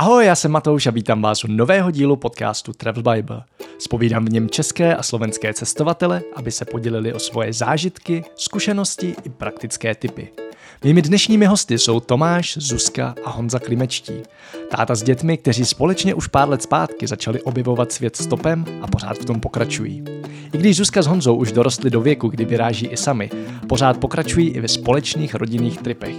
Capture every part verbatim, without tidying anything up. Ahoj, já jsem Matouš a vítám vás u nového dílu podcastu Travel Bible. Zpovídám v něm české a slovenské cestovatele, aby se podělili o svoje zážitky, zkušenosti i praktické tipy. Mými dnešními hosty jsou Tomáš, Zuzka a Honza Klimečtí. Táta s dětmi, kteří společně už pár let zpátky začali objevovat svět stopem a pořád v tom pokračují. I když Zuzka s Honzou už dorostli do věku, kdy vyráží i sami, pořád pokračují i ve společných rodinných tripech.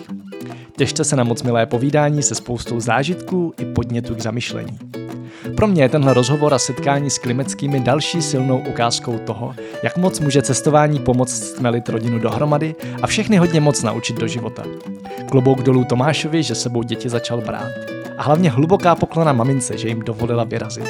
Těšte se na moc milé povídání se spoustou zážitků i podnětů k zamyšlení. Pro mě je tenhle rozhovor a setkání s Klimeckými další silnou ukázkou toho, jak moc může cestování pomoct stmelit rodinu dohromady a všechny hodně moc naučit do života. Klobouk dolů Tomášovi, že sebou děti začal brát. A hlavně hluboká poklona mamince, že jim dovolila vyrazit.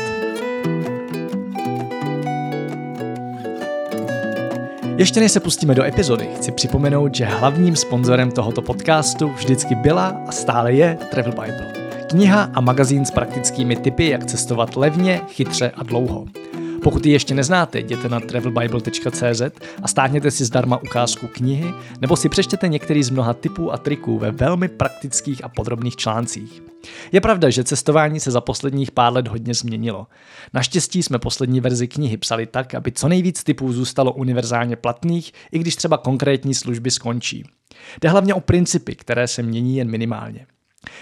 Ještě než se pustíme do epizody, chci připomenout, že hlavním sponzorem tohoto podcastu vždycky byla a stále je Travel Bible. Kniha a magazín s praktickými tipy, jak cestovat levně, chytře a dlouho. Pokud ji ještě neznáte, jděte na travel bible tečka cé zet a stáhněte si zdarma ukázku knihy nebo si přečtěte některý z mnoha tipů a triků ve velmi praktických a podrobných článcích. Je pravda, že cestování se za posledních pár let hodně změnilo. Naštěstí jsme poslední verzi knihy psali tak, aby co nejvíc tipů zůstalo univerzálně platných, i když třeba konkrétní služby skončí. Jde hlavně o principy, které se mění jen minimálně.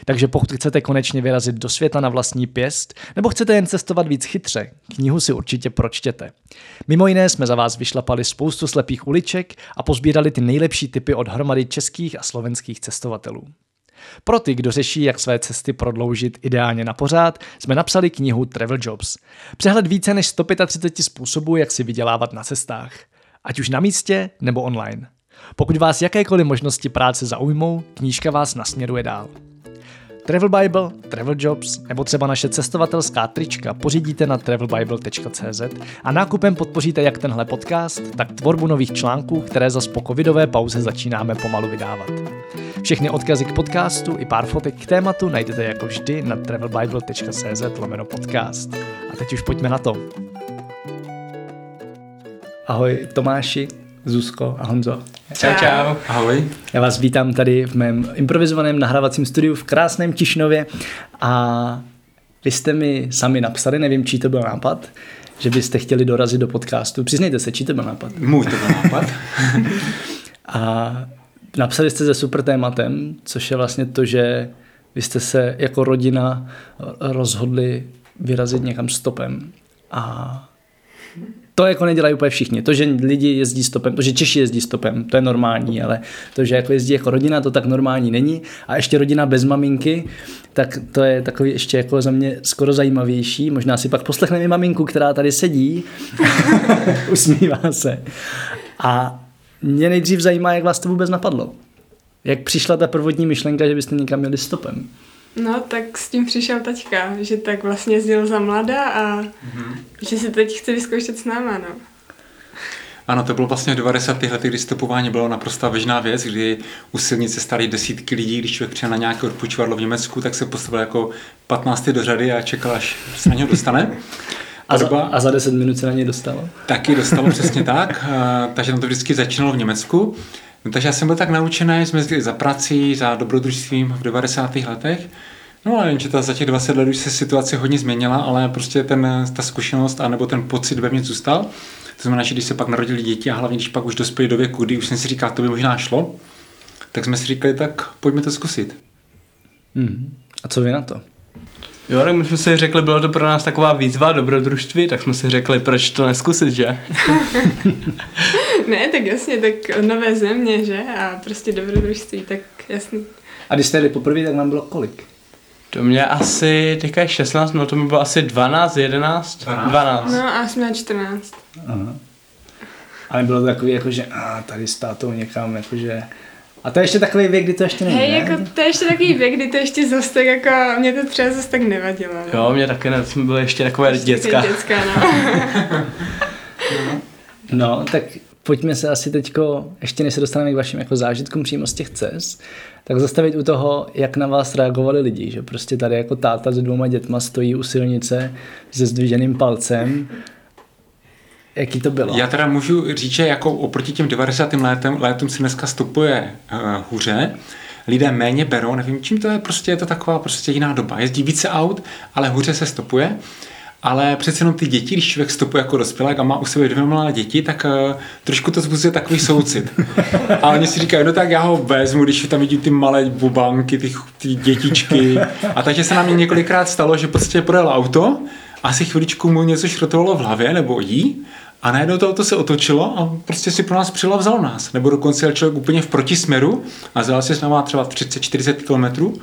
Takže pokud chcete konečně vyrazit do světa na vlastní pěst, nebo chcete jen cestovat víc chytře, knihu si určitě pročtěte. Mimo jiné jsme za vás vyšlapali spoustu slepých uliček a pozbírali ty nejlepší tipy od hromady českých a slovenských cestovatelů. Pro ty, kdo řeší, jak své cesty prodloužit ideálně na pořád, jsme napsali knihu Travel Jobs. Přehled více než sto třicet pět způsobů, jak si vydělávat na cestách. Ať už na místě, nebo online. Pokud vás jakékoliv možnosti práce zaujmou, knížka vás nasměruje dál. Travel Bible, Travel Jobs nebo třeba naše cestovatelská trička pořídíte na travel bible tečka cé zet a nákupem podpoříte jak tenhle podcast, tak tvorbu nových článků, které zas po covidové pauze začínáme pomalu vydávat. Všechny odkazy k podcastu i pár fotek k tématu najdete jako vždy na travel bible tečka cé zet lomeno podcast. A teď už pojďme na to. Ahoj Tomáši, Zuzko a Honzo. Čau, čau. Ahoj. Já vás vítám tady v mém improvizovaném nahrávacím studiu v krásném Tišnově a vy jste mi sami napsali, nevím, čí to byl nápad, že byste chtěli dorazit do podcastu. Přiznejte se, čí to byl nápad? Můj to byl nápad. A napsali jste se super tématem, což je vlastně to, že vy jste se jako rodina rozhodli vyrazit někam stopem a... To jako nedělají úplně všichni. To, že lidi jezdí stopem, to, že Češi jezdí stopem, to je normální, ale to, že jako jezdí jako rodina, to tak normální není. A ještě rodina bez maminky, tak to je takový ještě jako za mě skoro zajímavější. Možná si pak poslechneme i maminku, která tady sedí. Usmívá se. A mě nejdřív zajímá, jak vás to vůbec napadlo. Jak přišla ta prvotní myšlenka, že byste někam jeli stopem? No, tak s tím přišel taťka, že tak vlastně jezdil za mladá a mm-hmm. že si teď chce vyzkoušet s náma, no. Ano, to bylo vlastně v devadesátých letech, kdy stopování bylo naprosto běžná věc, kdy u silnice stály desítky lidí, když člověk přijel na nějaké odpočívadlo v Německu, tak se postavil jako patnáctý do řady a čekal, až se na něho dostane. A za, a za deset minut se na něj dostalo? Taky dostalo, přesně tak, a, takže tam to vždycky začínalo v Německu. No, takže já jsem byl tak naučený, jsme jezdili za prací, za dobrodružstvím v devadesátých letech. No ale jenže ta za těch dvacet let už se situace hodně změnila, ale prostě ten, ta zkušenost anebo ten pocit ve mně zůstal. To znamená, že když se pak narodili děti a hlavně když pak už dospěli do věku, kdy už jsem si říkal, to by možná šlo, tak jsme si říkali, tak pojďme to zkusit. Hmm. A co vy na to? Jo, tak my jsme si řekli, bylo to pro nás taková výzva, dobrodružství, tak jsme si řekli, proč to neskusit, že? Ne, tak jasně, tak nové země, že? A prostě dobrodružství, tak jasný. A když jste jeli poprvé, tak vám bylo kolik? To mě asi, teďka je šestnáct, no to mi bylo asi dvanáct, jedenáct, dvanáct. No a jsme na čtrnáct. Aha. Ale bylo to takový jako, že a tady s tátou někam, jakože... A to je ještě takový věk, kdy to ještě není, Hej, ne? jako to je ještě takový věk, kdy to ještě zase tak jako, mě to třeba zase tak nevadilo. Ne? Jo, mě taky ne, jsme byli ještě takové ještě děcka. děcka no. No, tak pojďme se asi teďko, ještě než se dostaneme k vašim jako zážitkům přímo z těch cest, tak zastavit u toho, jak na vás reagovali lidi, že prostě tady jako táta se dvouma dětma stojí u silnice se zdviženým palcem. Jaký to bylo? Já teda můžu říct, že jako oproti těm devadesátým létem, létům se dneska stopuje uh, hůře. lidé méně berou, nevím, čím to je, prostě je to taková prostě jiná doba. Jezdí více aut, ale hůře se stopuje. Ale přece jenom ty děti, když člověk stopuje jako dospělák a má u sebe dvě malé děti, tak uh, trošku to zbuzuje takový soucit. A oni si říkají, no tak já ho vezmu, když tam vidím ty malé bubanky, ty, ty dětičky. A takže se nám několikrát stalo, že prostě projel auto, asi chviličku mu něco šrotovalo v hlavě nebo jí, a najednou to auto se otočilo a prostě si pro nás přijelo a vzal nás. Nebo dokonce jel člověk úplně v protisměru a vzal si s náma třeba třicet čtyřicet kilometrů.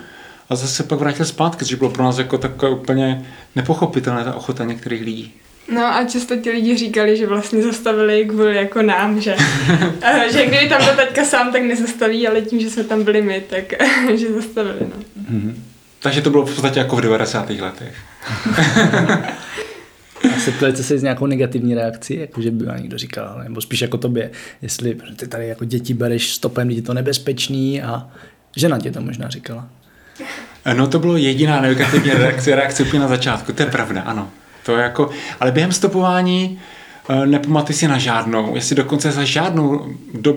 A zase pak vrátil zpátky, což bylo pro nás jako tak úplně nepochopitelná ta ochota některých lidí. No a často ti lidi říkali, že vlastně zastavili kvůli jako nám, že, a, že kdyby tam byl taťka sám, tak nezastaví, ale tím, že jsme tam byli my, tak že zastavili. No. Mm-hmm. Takže to bylo v podstatě jako v devadesátých letech. A setkali jste se s nějakou negativní reakcí, jakože by vám někdo říkal, nebo spíš jako tobě, jestli ty tady jako děti bereš stopem, je to nebezpečný a žena tě to možná říkala. No to bylo jediná negativní reakce, reakce úplně na začátku, to je pravda, ano. To je jako, ale během stopování nepamatuji si na žádnou, jestli dokonce za žádnou, do,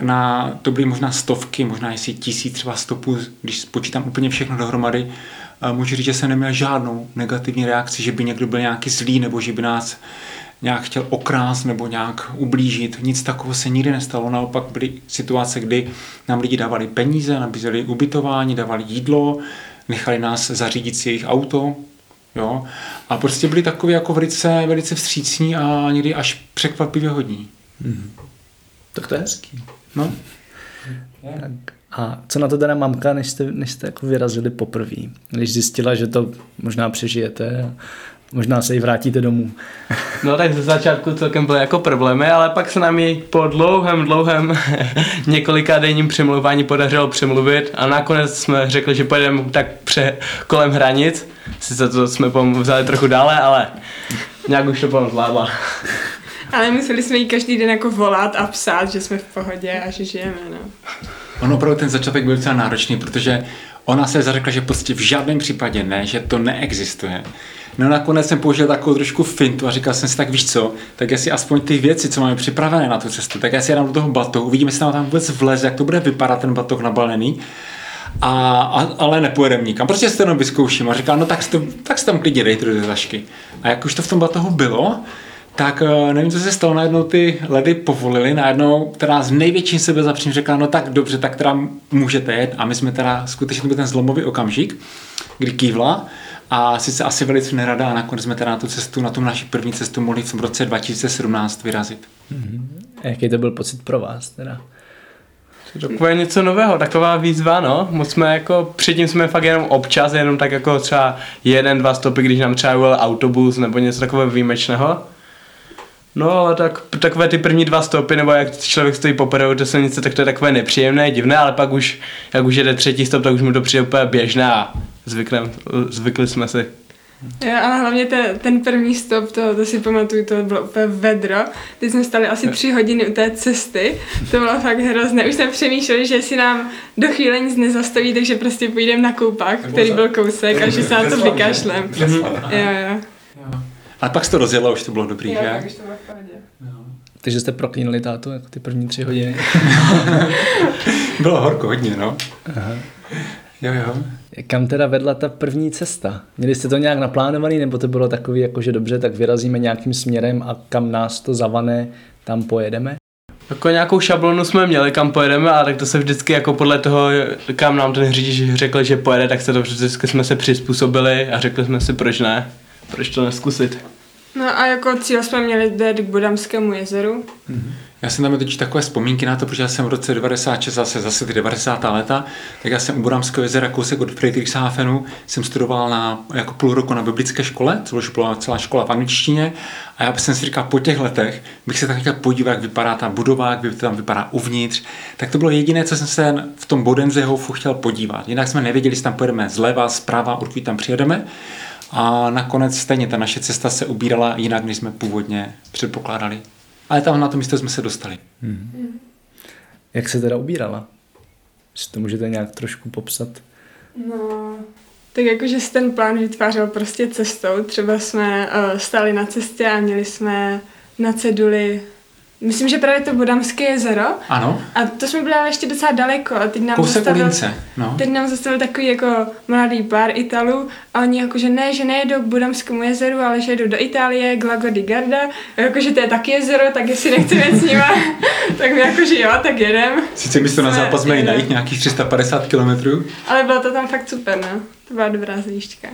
na, to byly možná stovky, možná jestli tisíc třeba stopů, když spočítám úplně všechno dohromady, můžu říct, že jsem neměl žádnou negativní reakci, že by někdo byl nějaký zlý, nebo že by nás nějak chtěl okrást nebo nějak ublížit. Nic takového se nikdy nestalo. Naopak byly situace, kdy nám lidi dávali peníze, nabízeli ubytování, dávali jídlo, nechali nás zařídit si jejich auto. Jo? A prostě byli takový jako velice, velice vstřícní a někdy až překvapivě hodní. Hmm. Tak to je hezký. No. Yeah. Tak. A co na to teda mamka, než jste, než jste jako vyrazili poprvé? Když zjistila, že to možná přežijete, možná se jí vrátíte domů. No tak ze začátku celkem byly jako problémy, ale pak se nám ji po dlouhém, dlouhém několika denním přemlouvání podařilo přemluvit a nakonec jsme řekli, že pojedeme tak pře- kolem hranic. Sice to jsme vzali trochu dále, ale nějak už to potom zvládla. Ale museli jsme jí každý den jako volat a psát, že jsme v pohodě a že žijeme, no. Ono opravdu ten začátek byl docela náročný, protože ona se zařekla, že prostě v žádném případě ne, že to neexistuje. No nakonec jsem použil takovou trošku fintu a říkal jsem si, tak víš co, tak jestli aspoň ty věci, co máme připravené na tu cestu, tak jestli já dám do toho batohu, uvidíme, jestli nám tam vůbec vleze, jak to bude vypadat ten batoh nabalený, a, a, ale nepojedeme nikam, prostě si to jenom vyzkouším a říkal, no tak si, to, tak si tam klidně dejte do tašky. A jak už to v tom batohu bylo, tak nevím, co se stalo, najednou ty ledy povolily, najednou teda s největším sebezapřím řekla, no tak dobře, tak teda můžete jet, a my jsme teda skutečně, to byl ten zlomový okamžik, kdy kývla, a sice asi velice nerada, a nakonec jsme teda na tu cestu, na tu naši první cestu mohli v roce dva tisíce sedmnáct vyrazit. Mm-hmm. A jaký to byl pocit pro vás teda? To je něco nového, taková výzva, no. Moc jsme jako, předtím jsme fakt jenom občas, jenom tak jako třeba jeden, dva stopy, když nám třeba byl autobus nebo něco takového výjimečného. No ale tak, takové ty první dva stopy, nebo jak člověk stojí poprvé do silnice, tak to je takové nepříjemné, divné, ale pak už, jak už jede třetí stop, tak už mu to přijde úplně běžné a zvyklem, zvykli jsme si. Jo, ale hlavně te, ten první stop, to, to si pamatuju, to bylo úplně vedro. Teď jsme stali asi tři hodiny u té cesty, to bylo fakt hrozné. Už jsme přemýšleli, že si nám do chvíle nic nezastaví, takže prostě půjdeme na koupák, který byl kousek, a že se na to vykašlem. A pak se to rozjelo, už to bylo dobrý, jo, že? Tak už to bylo v pohodě. No. Takže jste proklínali tátu jako ty první tři hodiny. Bylo horko hodně, no. Aha. Jo, jo. Kam teda vedla ta první cesta? Měli jste to nějak naplánovaný, nebo to bylo takový, jakože dobře, tak vyrazíme nějakým směrem a kam nás to zavane, tam pojedeme? Jako nějakou šablonu jsme měli, kam pojedeme, a tak to se vždycky jako podle toho, kam nám ten řidič řekl, že pojede, tak se to vždycky jsme se přizpůsobili a řekli jsme si, proč ne? Proč to nezkusit? No a jako cíl jsme měli jít k Bodamskému jezeru. Mm-hmm. Já jsem tam totiž takové vzpomínky na to, protože já jsem v roce devadesát šest, zase, zase ty devadesátá léta, tak já jsem u Bodamského jezera kousek od Friedrichshafenu, jsem studoval na, jako půl roku na biblické škole, to byla celá škola v angličtině, a já jsem si říkal, po těch letech bych se tak chtěl podívat, jak vypadá ta budova, jak to tam vypadá uvnitř, tak to bylo jediné, co jsem se v tom Bodamského chtěl podívat. Jinak jsme nevěděli, jestli tam pojedeme zleva, zprava, určitě tam přijedeme. A nakonec stejně ta naše cesta se ubírala jinak, než jsme původně předpokládali. Ale tam na to místo jsme se dostali. Hmm. Jak se teda ubírala? Jestli to můžete nějak trošku popsat? No, tak jakože se ten plán vytvářel prostě cestou. Třeba jsme uh, stáli na cestě a měli jsme na ceduli Myslím, že právě to Bodamské jezero. Ano. A to jsme byli ještě docela daleko. A teď nám kousek zastavil, no. Teď nám zastavil takový jako mladý pár Italů a oni jako, že ne, že nejedou k Bodamskému jezeru, ale že jedou do Itálie, k Lago di Garda. A jako, že to je taky jezero, tak jestli nechci věc s nima, tak my jako, že jo, tak jedem. Sice byste na zápas měli najít nějakých tři sta padesát kilometrů. Ale bylo to tam fakt super, no. To byla dobrá zvíšťka.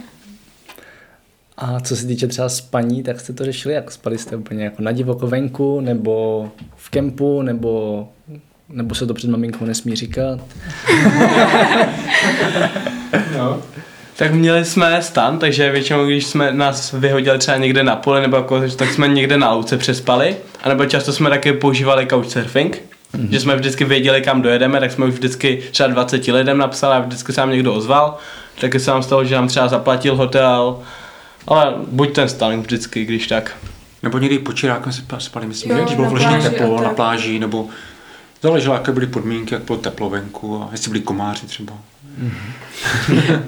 A co se týče třeba spaní, tak jste to řešili jak? Spali jste úplně jako na divoko venku, nebo v kempu, nebo, nebo se to před maminkou nesmí říkat? No. Tak měli jsme stan, takže většinou, když jsme nás vyhodili třeba někde na pole, nebo jako, tak jsme někde na louce přespali, anebo často jsme taky používali couchsurfing, mm-hmm. že jsme vždycky věděli, kam dojedeme, tak jsme už vždycky třeba dvaceti lidem napsali a vždycky se nám někdo ozval, taky se nám stalo, že nám třeba zaplatil hotel, ale buď ten stan vždycky, když tak. Nebo někdy pod čirákem se spali, myslím, jo, když bylo vložené teplo na pláži, nebo záleželo, jaké byly podmínky, jak bylo teplo venku a jestli byli komáři třeba. Mm-hmm.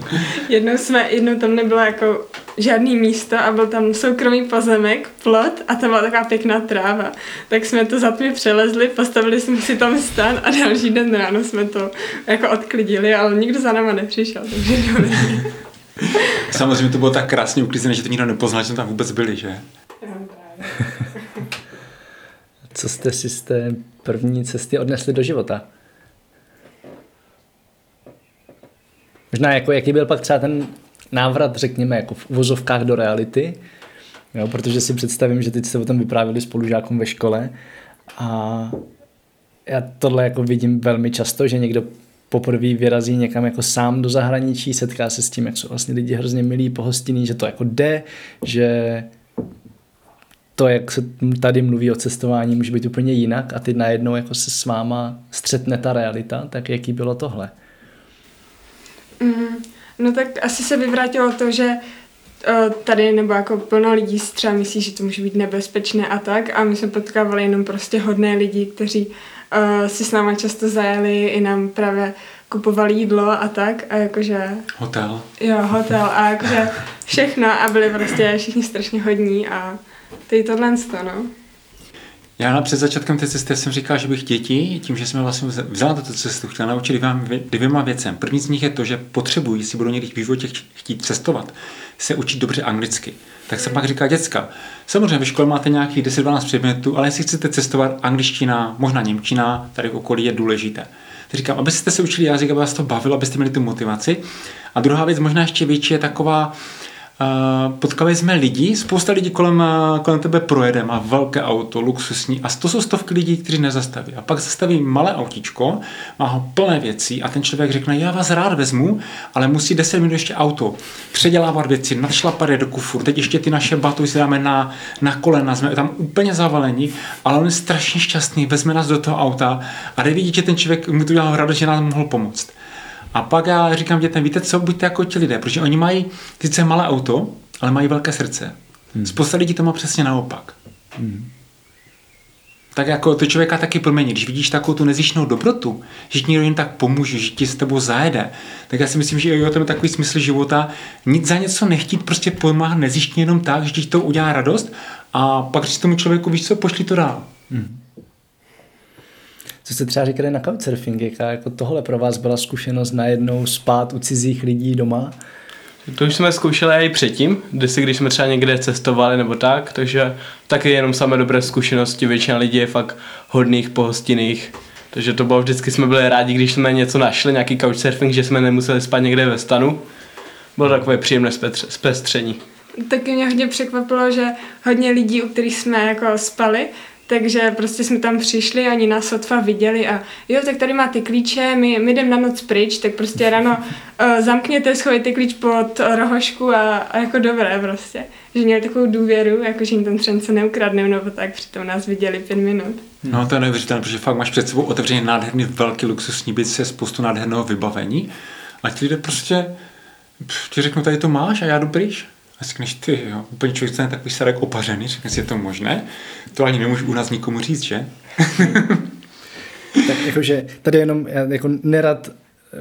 jednou jsme, jednou tam nebylo jako žádný místo a byl tam soukromý pozemek, plot a tam byla taková pěkná tráva. Tak jsme to za tmy přelezli, postavili jsme si tam stan a další den ráno jsme to jako odklidili, ale nikdo za náma nepřišel, takže důležitě. Samozřejmě to bylo tak krásně uklizené, že to nikdo nepoznal, že jsme tam vůbec byli, že? Co jste si z té první cesty odnesli do života? Možná jako jaký byl pak třeba ten návrat, řekněme, jako v uvozovkách do reality, jo, protože si představím, že teď jste o tom vyprávěli spolužákům ve škole a já tohle jako vidím velmi často, že někdo poprvé vyrazí někam jako sám do zahraničí, setká se s tím, jak jsou vlastně lidi hrozně milí, pohostinní, že to jako jde, že to, jak se tady mluví o cestování, může být úplně jinak a teď najednou jako se s váma střetne ta realita, tak jaký bylo tohle? Mm, no tak asi se vyvrátilo to, že tady nebo jako plno lidí si třeba myslí, že to může být nebezpečné a tak a my jsme potkávali jenom prostě hodné lidi, kteří uh, si s náma často zajeli i nám právě kupovali jídlo a tak a jakože... Hotel. Jo, hotel a jakože všechno a byli prostě všichni strašně hodní a to je tohle to, no. Já na před začátkem té cesty jsem říkal, že bych děti, tím, že jsme vlastně vzali tuto cestu, chtěla naučit vám dvěma věcem. První z nich je to, že potřebují, jestli budou někdy v životě chtít cestovat, se učit dobře anglicky. Tak se pak říká děcka. Samozřejmě ve škole máte nějakých deset dvanáct předmětů, ale jestli chcete cestovat, angličtina, možná němčina, tady v okolí je důležité. Tak říkám, abyste se učili jazyk, aby vás to bavilo, abyste měli tu motivaci. A druhá věc, možná ještě větší, je taková, potkali jsme lidi, spousta lidí kolem, kolem tebe projede, má velké auto, luxusní a to jsou stovky lidí, kteří nezastaví. A pak zastaví malé autíčko, má ho plné věcí a ten člověk řekne, já vás rád vezmu, ale musí deset minut ještě auto předělávat věci, nadšlapat je do kufru, teď ještě ty naše batohy si dáme na, na kolena, jsme tam úplně zavalení, ale on je strašně šťastný, vezme nás do toho auta a jde vidět, že ten člověk mu to dělal radost, že nám mohl pomoct. A pak já říkám dětem, víte co, buďte jako ti lidé, protože oni mají sice malé auto, ale mají velké srdce. Hmm. Spousta lidí to má přesně naopak. Hmm. Tak jako to člověka taky promění. Když vidíš takovou tu nezištnou dobrotu, že ti někdo jen tak pomůže, že ti s tebou zajede, tak já si myslím, že jo, to je takový smysl života. Nic za něco nechtít, prostě pomáhat nezištně jenom tak, že ti to udělá radost a pak říct tomu člověku, víš co, pošli to dál. Hmm. Co jste třeba říkali na couchsurfingu, jako tohle pro vás byla zkušenost najednou spát u cizích lidí doma? To už jsme zkoušeli i předtím, kdysi, když jsme třeba někde cestovali nebo tak, takže taky jenom samé dobré zkušenosti, většina lidí je fakt hodných, pohostinných, takže to bylo vždycky, jsme byli rádi, když jsme něco našli, nějaký couchsurfing, že jsme nemuseli spát někde ve stanu, bylo takové příjemné zpestření. Taky mě hodně překvapilo, že hodně lidí, u kterých jsme jako spali, takže prostě jsme tam přišli, oni nás sotva viděli a jo, tak tady máte klíče, my, my jdeme na noc pryč, tak prostě ráno uh, zamkněte, schovejte klíč pod rohošku a, a jako dobré prostě. Že měli takovou důvěru, jako že jim ten třeba něco neukradnou nebo tak, přitom nás viděli pět minut. No to je neuvěřitelné, protože fakt máš před sebou otevřený nádherný velký luxusní byt se spoustu nádherného vybavení a ti lidé prostě ti řeknou, tady to máš a já jdu pryč. A řekneš ty, jo, úplně člověk stane takový starek opařený, řekneš, je to možné? To ani nemůžu u nás nikomu říct, že? Tak jakože tady jenom, jako nerad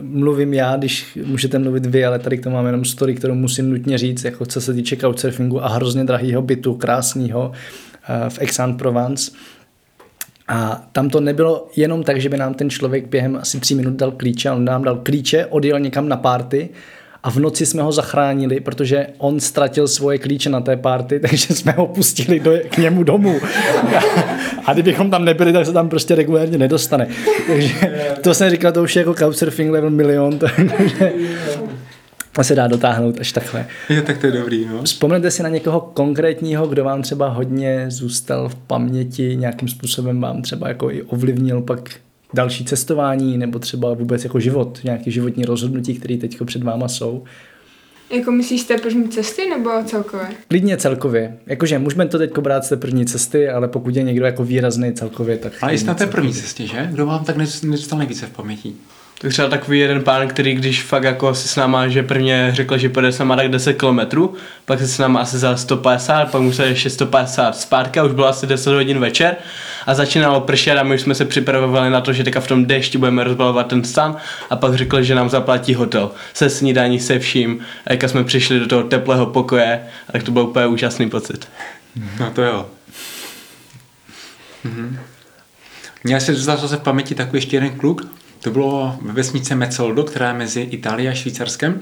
mluvím já, když můžete mluvit vy, ale tady k tomu mám jenom story, kterou musím nutně říct, jako co se týče couchsurfingu a hrozně drahýho bytu, krásného v Ex-Saint-Provence, A tam to nebylo jenom tak, že by nám ten člověk během asi tří minut dal klíče, on nám dal klíče, odjel někam na party a v noci jsme ho zachránili, protože on ztratil svoje klíče na té party, takže jsme ho pustili do, k němu domů. A kdybychom tam nebyli, tak se tam prostě regulérně nedostane. Takže to jsem říkal, to už je jako Couchsurfing level milion, takže to se dá dotáhnout až takhle. Je, tak to je dobrý, no. Vzpomenete si na někoho konkrétního, kdo vám třeba hodně zůstal v paměti, nějakým způsobem vám třeba jako i ovlivnil pak další cestování, nebo třeba vůbec jako život, nějaké životní rozhodnutí, které teď před váma jsou? Jako myslíš té první cesty, nebo celkově? Klidně celkově. Jakože můžeme to teď brát z té první cesty, ale pokud je někdo jako výrazný celkově, tak... A i na té první cestě, že? Kdo vám tak nezůstal nejvíce v paměti? Tak třeba takový jeden pán, který když fakt jako se s náma, že prvně řekl, že půjde s náma tak deset kilometrů, pak se s náma asi vzal sto padesát, pak musel ještě sto padesát zpátky a už bylo asi deset hodin večer a začínalo pršet a my už jsme se připravovali na to, že teďka v tom dešti budeme rozbalovat ten stan a pak řekl, že nám zaplatí hotel se snídaní, se vším a jak jsme přišli do toho teplého pokoje, a tak to byl úplně úžasný pocit. No to jo. Mhm. Měl jsi zůstal se v paměti takový ještě jeden kluk? To bylo ve vesnice Mezoldo, která je mezi Itálií a Švýcarskem,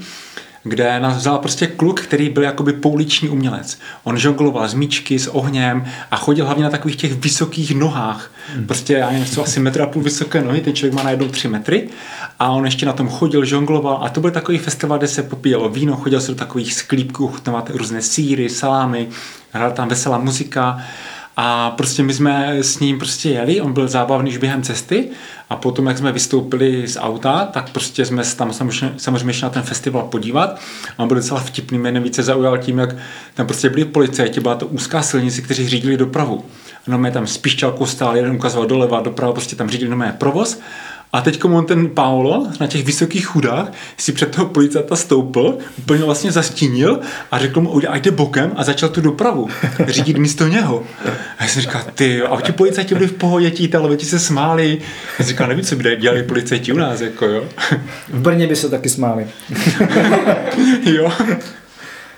kde nás vzal prostě kluk, který byl jakoby pouliční umělec. On žongloval z míčky, s ohněm a chodil hlavně na takových těch vysokých nohách. Prostě já nevím, jsou asi metr a půl vysoké nohy, ten člověk má najednou tři metry a on ještě na tom chodil, žongloval a to byl takový festival, kde se popíjelo víno, chodil se do takových sklípků, chutnovat různé sýry, salámy, hrála tam veselá muzika. A prostě my jsme s ním prostě jeli, on byl zábavný už během cesty a potom, jak jsme vystoupili z auta, tak prostě jsme tam samozřejmě, samozřejmě šli na ten festival podívat. On byl docela vtipný, mě nejvíce zaujal tím, jak tam prostě byli policajti, byla to úzká silnice, kteří řídili dopravu. No mě tam s píšťalkou stál, jeden ukazoval doleva, doprava, prostě tam řídili no provoz. A teď on ten Paolo na těch vysokých chudách si před toho policajta stoupil, úplně vlastně zastínil a řekl mu, ať jde bokem a začal tu dopravu řídit místo něho. A já jsem říkal, ty, a ti policajti byli v pohodě, ti Italové ti se smáli. Já jsem říkal, nevím, co by dělali policajti u nás, jako jo. V Brně by se taky smáli. Jo.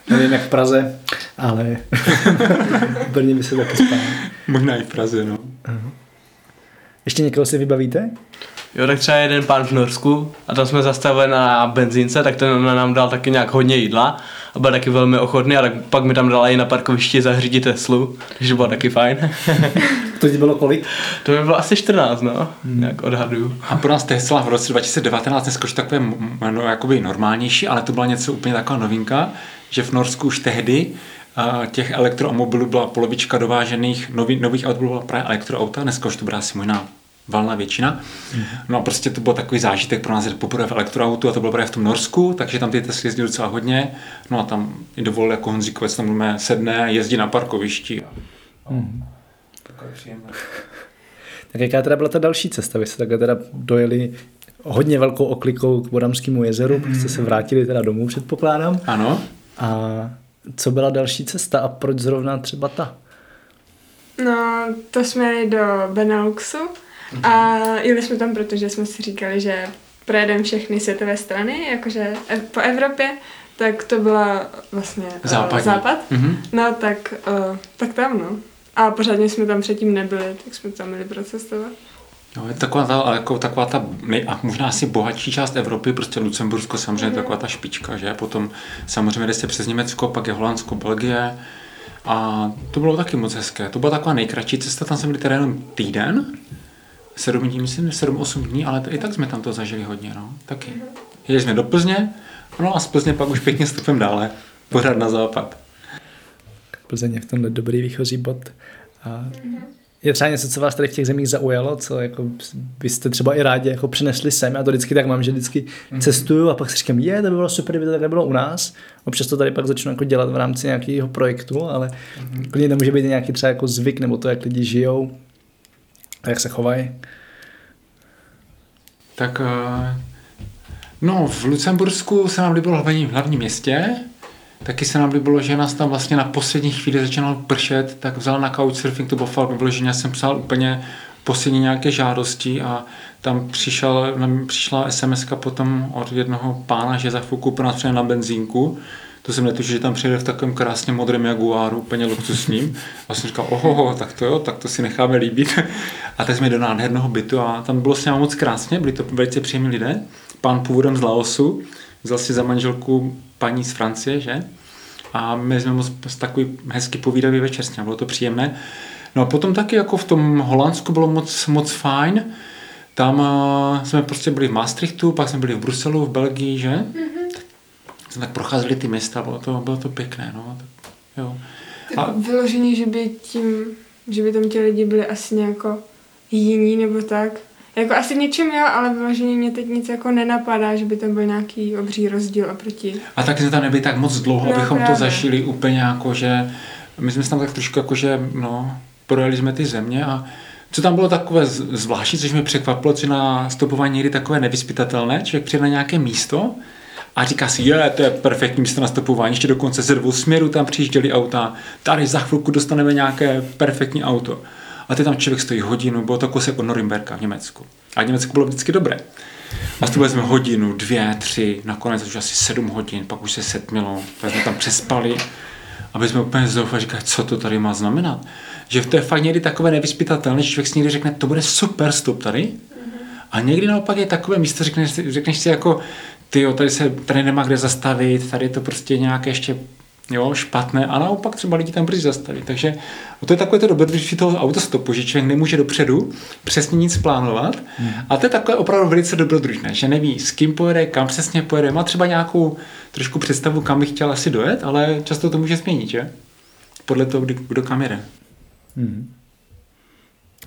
Nevím, jak v Praze, ale v Brně by se taky smáli. Možná i v Praze, no. Aha. Ještě někoho si vybavíte? Jo, tak třeba jeden pán v Norsku a tam jsme zastavili na benzínce, tak ten nám dal taky nějak hodně jídla a byl taky velmi ochotný a tak pak mi tam dala i na parkovišti zahřídit Teslu, takže bylo taky fajn. To ti bylo kolik? To mi bylo asi čtrnáct, no, hmm. nějak odhaduju. A pro nás Tesla v roce dva tisíce devatenáct dneska už takové no, jakoby normálnější, ale to byla něco úplně taková novinka, že v Norsku už tehdy a těch elektromobilů byla polovička dovážených, nový, nových aut byla právě elektroauta, dneska už to bude asi možná valná většina. No a prostě to byl takový zážitek pro nás, že poprvé v elektroautu a to bylo právě v tom Norsku, takže tam ty Tesly jezdí docela hodně, no a tam i dovolil jako Honzíkovec, tam budeme sedne, jezdí na parkovišti. Mm. Takové příjemné. Tak jaká teda byla ta další cesta? Vy jste takhle teda dojeli hodně velkou oklikou k Bodamskému jezeru, mm. protože jste se vrátili teda domů, předpokládám. Ano. A co byla další cesta a proč zrovna třeba ta? No, to jsme jeli do Beneluxu a jeli jsme tam, protože jsme si říkali, že projedeme všechny světové strany, jakože po Evropě, tak to byla vlastně Západní. Západ. Mm-hmm. No, tak, tak tam, no. A pořádně jsme tam předtím nebyli, tak jsme tam měli procestovat. No, je taková ta, jako, taková ta nej, a možná asi bohatší část Evropy, prostě Lucembursko samozřejmě mm. taková ta špička, že? Potom samozřejmě jde se přes Německo, pak je Holandsko, Belgie a to bylo taky moc hezké. To byla taková nejkratší cesta, tam jsme byli teda jenom týden, sedm dní, myslím, sedm, osm dní, ale to, i tak jsme tam to zažili hodně, no, taky. Mm. Jeli jsme do Plzně, no a z Plzně pak už pěkně stupem dále, pořád na západ. Plzeň je v tomhle dobrý výchozí bod a... Mm. Je třeba něco, co vás tady v těch zemích zaujalo, co jako byste třeba i rádi jako přinesli sem. Já to vždycky tak mám, že vždycky cestuju a pak si říkám, je, to by bylo super, kdyby to takhle bylo u nás. Občas to tady pak začnu jako dělat v rámci nějakého projektu, ale klidně to může být nějaký třeba jako zvyk, nebo to, jak lidi žijou a jak se chovají. Tak no, v Lucembursku se nám líbilo hlavně v hlavním městě. Taky se nám líbilo, že nás tam vlastně na poslední chvíli začínalo pršet, tak vzal na Couchsurfing, to bylo fakt vyloženě, já jsem psal úplně poslední nějaké žádosti a tam přišel, přišla es em es ka potom od jednoho pána, že za chvilku pro nás přijde na benzínku, To jsem netušil, že tam přijede v takovém krásně modrém jaguáru, úplně luxusním. A jsem říkal, ohoho, tak to jo, tak to si necháme líbit. A tak jsme do nádherného bytu a tam bylo s námi moc krásně, byli to velice příjemní lidé. Pán původem z Laosu, vzal si za manželku paní z Francie, že? A my jsme moc takový hezky povídavý večer s ním, bylo to příjemné. No a potom taky jako v tom Holandsku bylo moc, moc fajn. Tam jsme prostě byli v Maastrichtu, pak jsme byli v Bruselu, v Belgii, že? Mm-hmm. Tak jsme tak procházeli ty města, bylo to, bylo to pěkné, no. Tak, jo. A... tak vyloženě, že by tím, že by tam ti lidi byli asi nějako jiní nebo tak. Jako asi v něčem jo, ale vyloženě mě teď nic jako nenapadá, že by tam byl nějaký obří rozdíl oproti. A tak jsme tam nebyli tak moc dlouho, no, abychom právě to zažili úplně jako, že... My jsme se tam tak trošku jako, že no, projeli jsme ty země a... Co tam bylo takové zvláštní, což mě překvapilo, že na stopování někdy takové nevyspytatelné, člověk přijde na nějaké místo a říká si, je, to je perfektní místo na stopování, ještě dokonce ze dvou směrů tam přijížděli auta, tady za chvilku dostaneme nějaké perfektní auto. A teď tam člověk stojí hodinu, bylo to kousek od Norimberka v Německu. A v Německu bylo vždycky dobré. A stopovali jsme hodinu, dvě, tři, nakonec už asi sedm hodin, pak už se setmilo, tak jsme tam přespali. Aby jsme úplně zoufali, říkali, co to tady má znamenat. Že to je fakt někdy takové nevyspytatelné, že člověk si někdy řekne, to bude super stop tady. Mm-hmm. A někdy naopak je takové místo, řekneš, řekneš si jako, tyjo, tady se tady nemá kde zastavit, tady je to prostě nějaké ještě jo, špatné. A naopak třeba lidi tam brzy zastaví. Takže to je takové to dobrodružství toho autostopu, že člověk nemůže dopředu přesně nic plánovat. Mm. A to je takové opravdu velice dobrodružné, že neví, s kým pojede, kam přesně pojede. Má třeba nějakou trošku představu, kam bych chtěl asi dojet, ale často to může změnit, že? Podle toho, kdy, kdo kam jede. Hmm.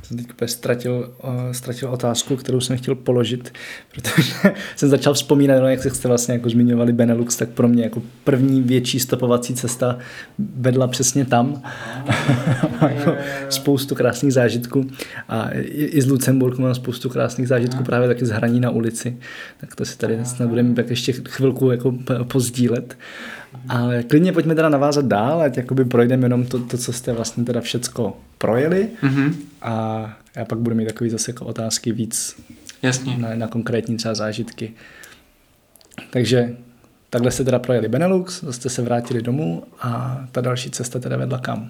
Jsem teď úplně ztratil, uh, ztratil otázku, kterou jsem chtěl položit, protože jsem začal vzpomínat, no, jak jste vlastně jako zmiňovali Benelux, tak pro mě jako první větší stopovací cesta vedla přesně tam. Jako spoustu krásných zážitků a i, i z Lucemburku mám spoustu krásných zážitků, no. Právě taky z hraní na ulici, tak to si tady no. snad budeme tak ještě chvilku jako pozdílet. Ale klidně pojďme teda navázat dál, ať jakoby projdeme jenom to, to, co jste vlastně teda všecko projeli mm-hmm. a já pak budu mít takový zase jako otázky víc jasně. Na, na konkrétní třeba zážitky. Takže takhle jste teda projeli Benelux, jste se vrátili domů a ta další cesta teda vedla kam?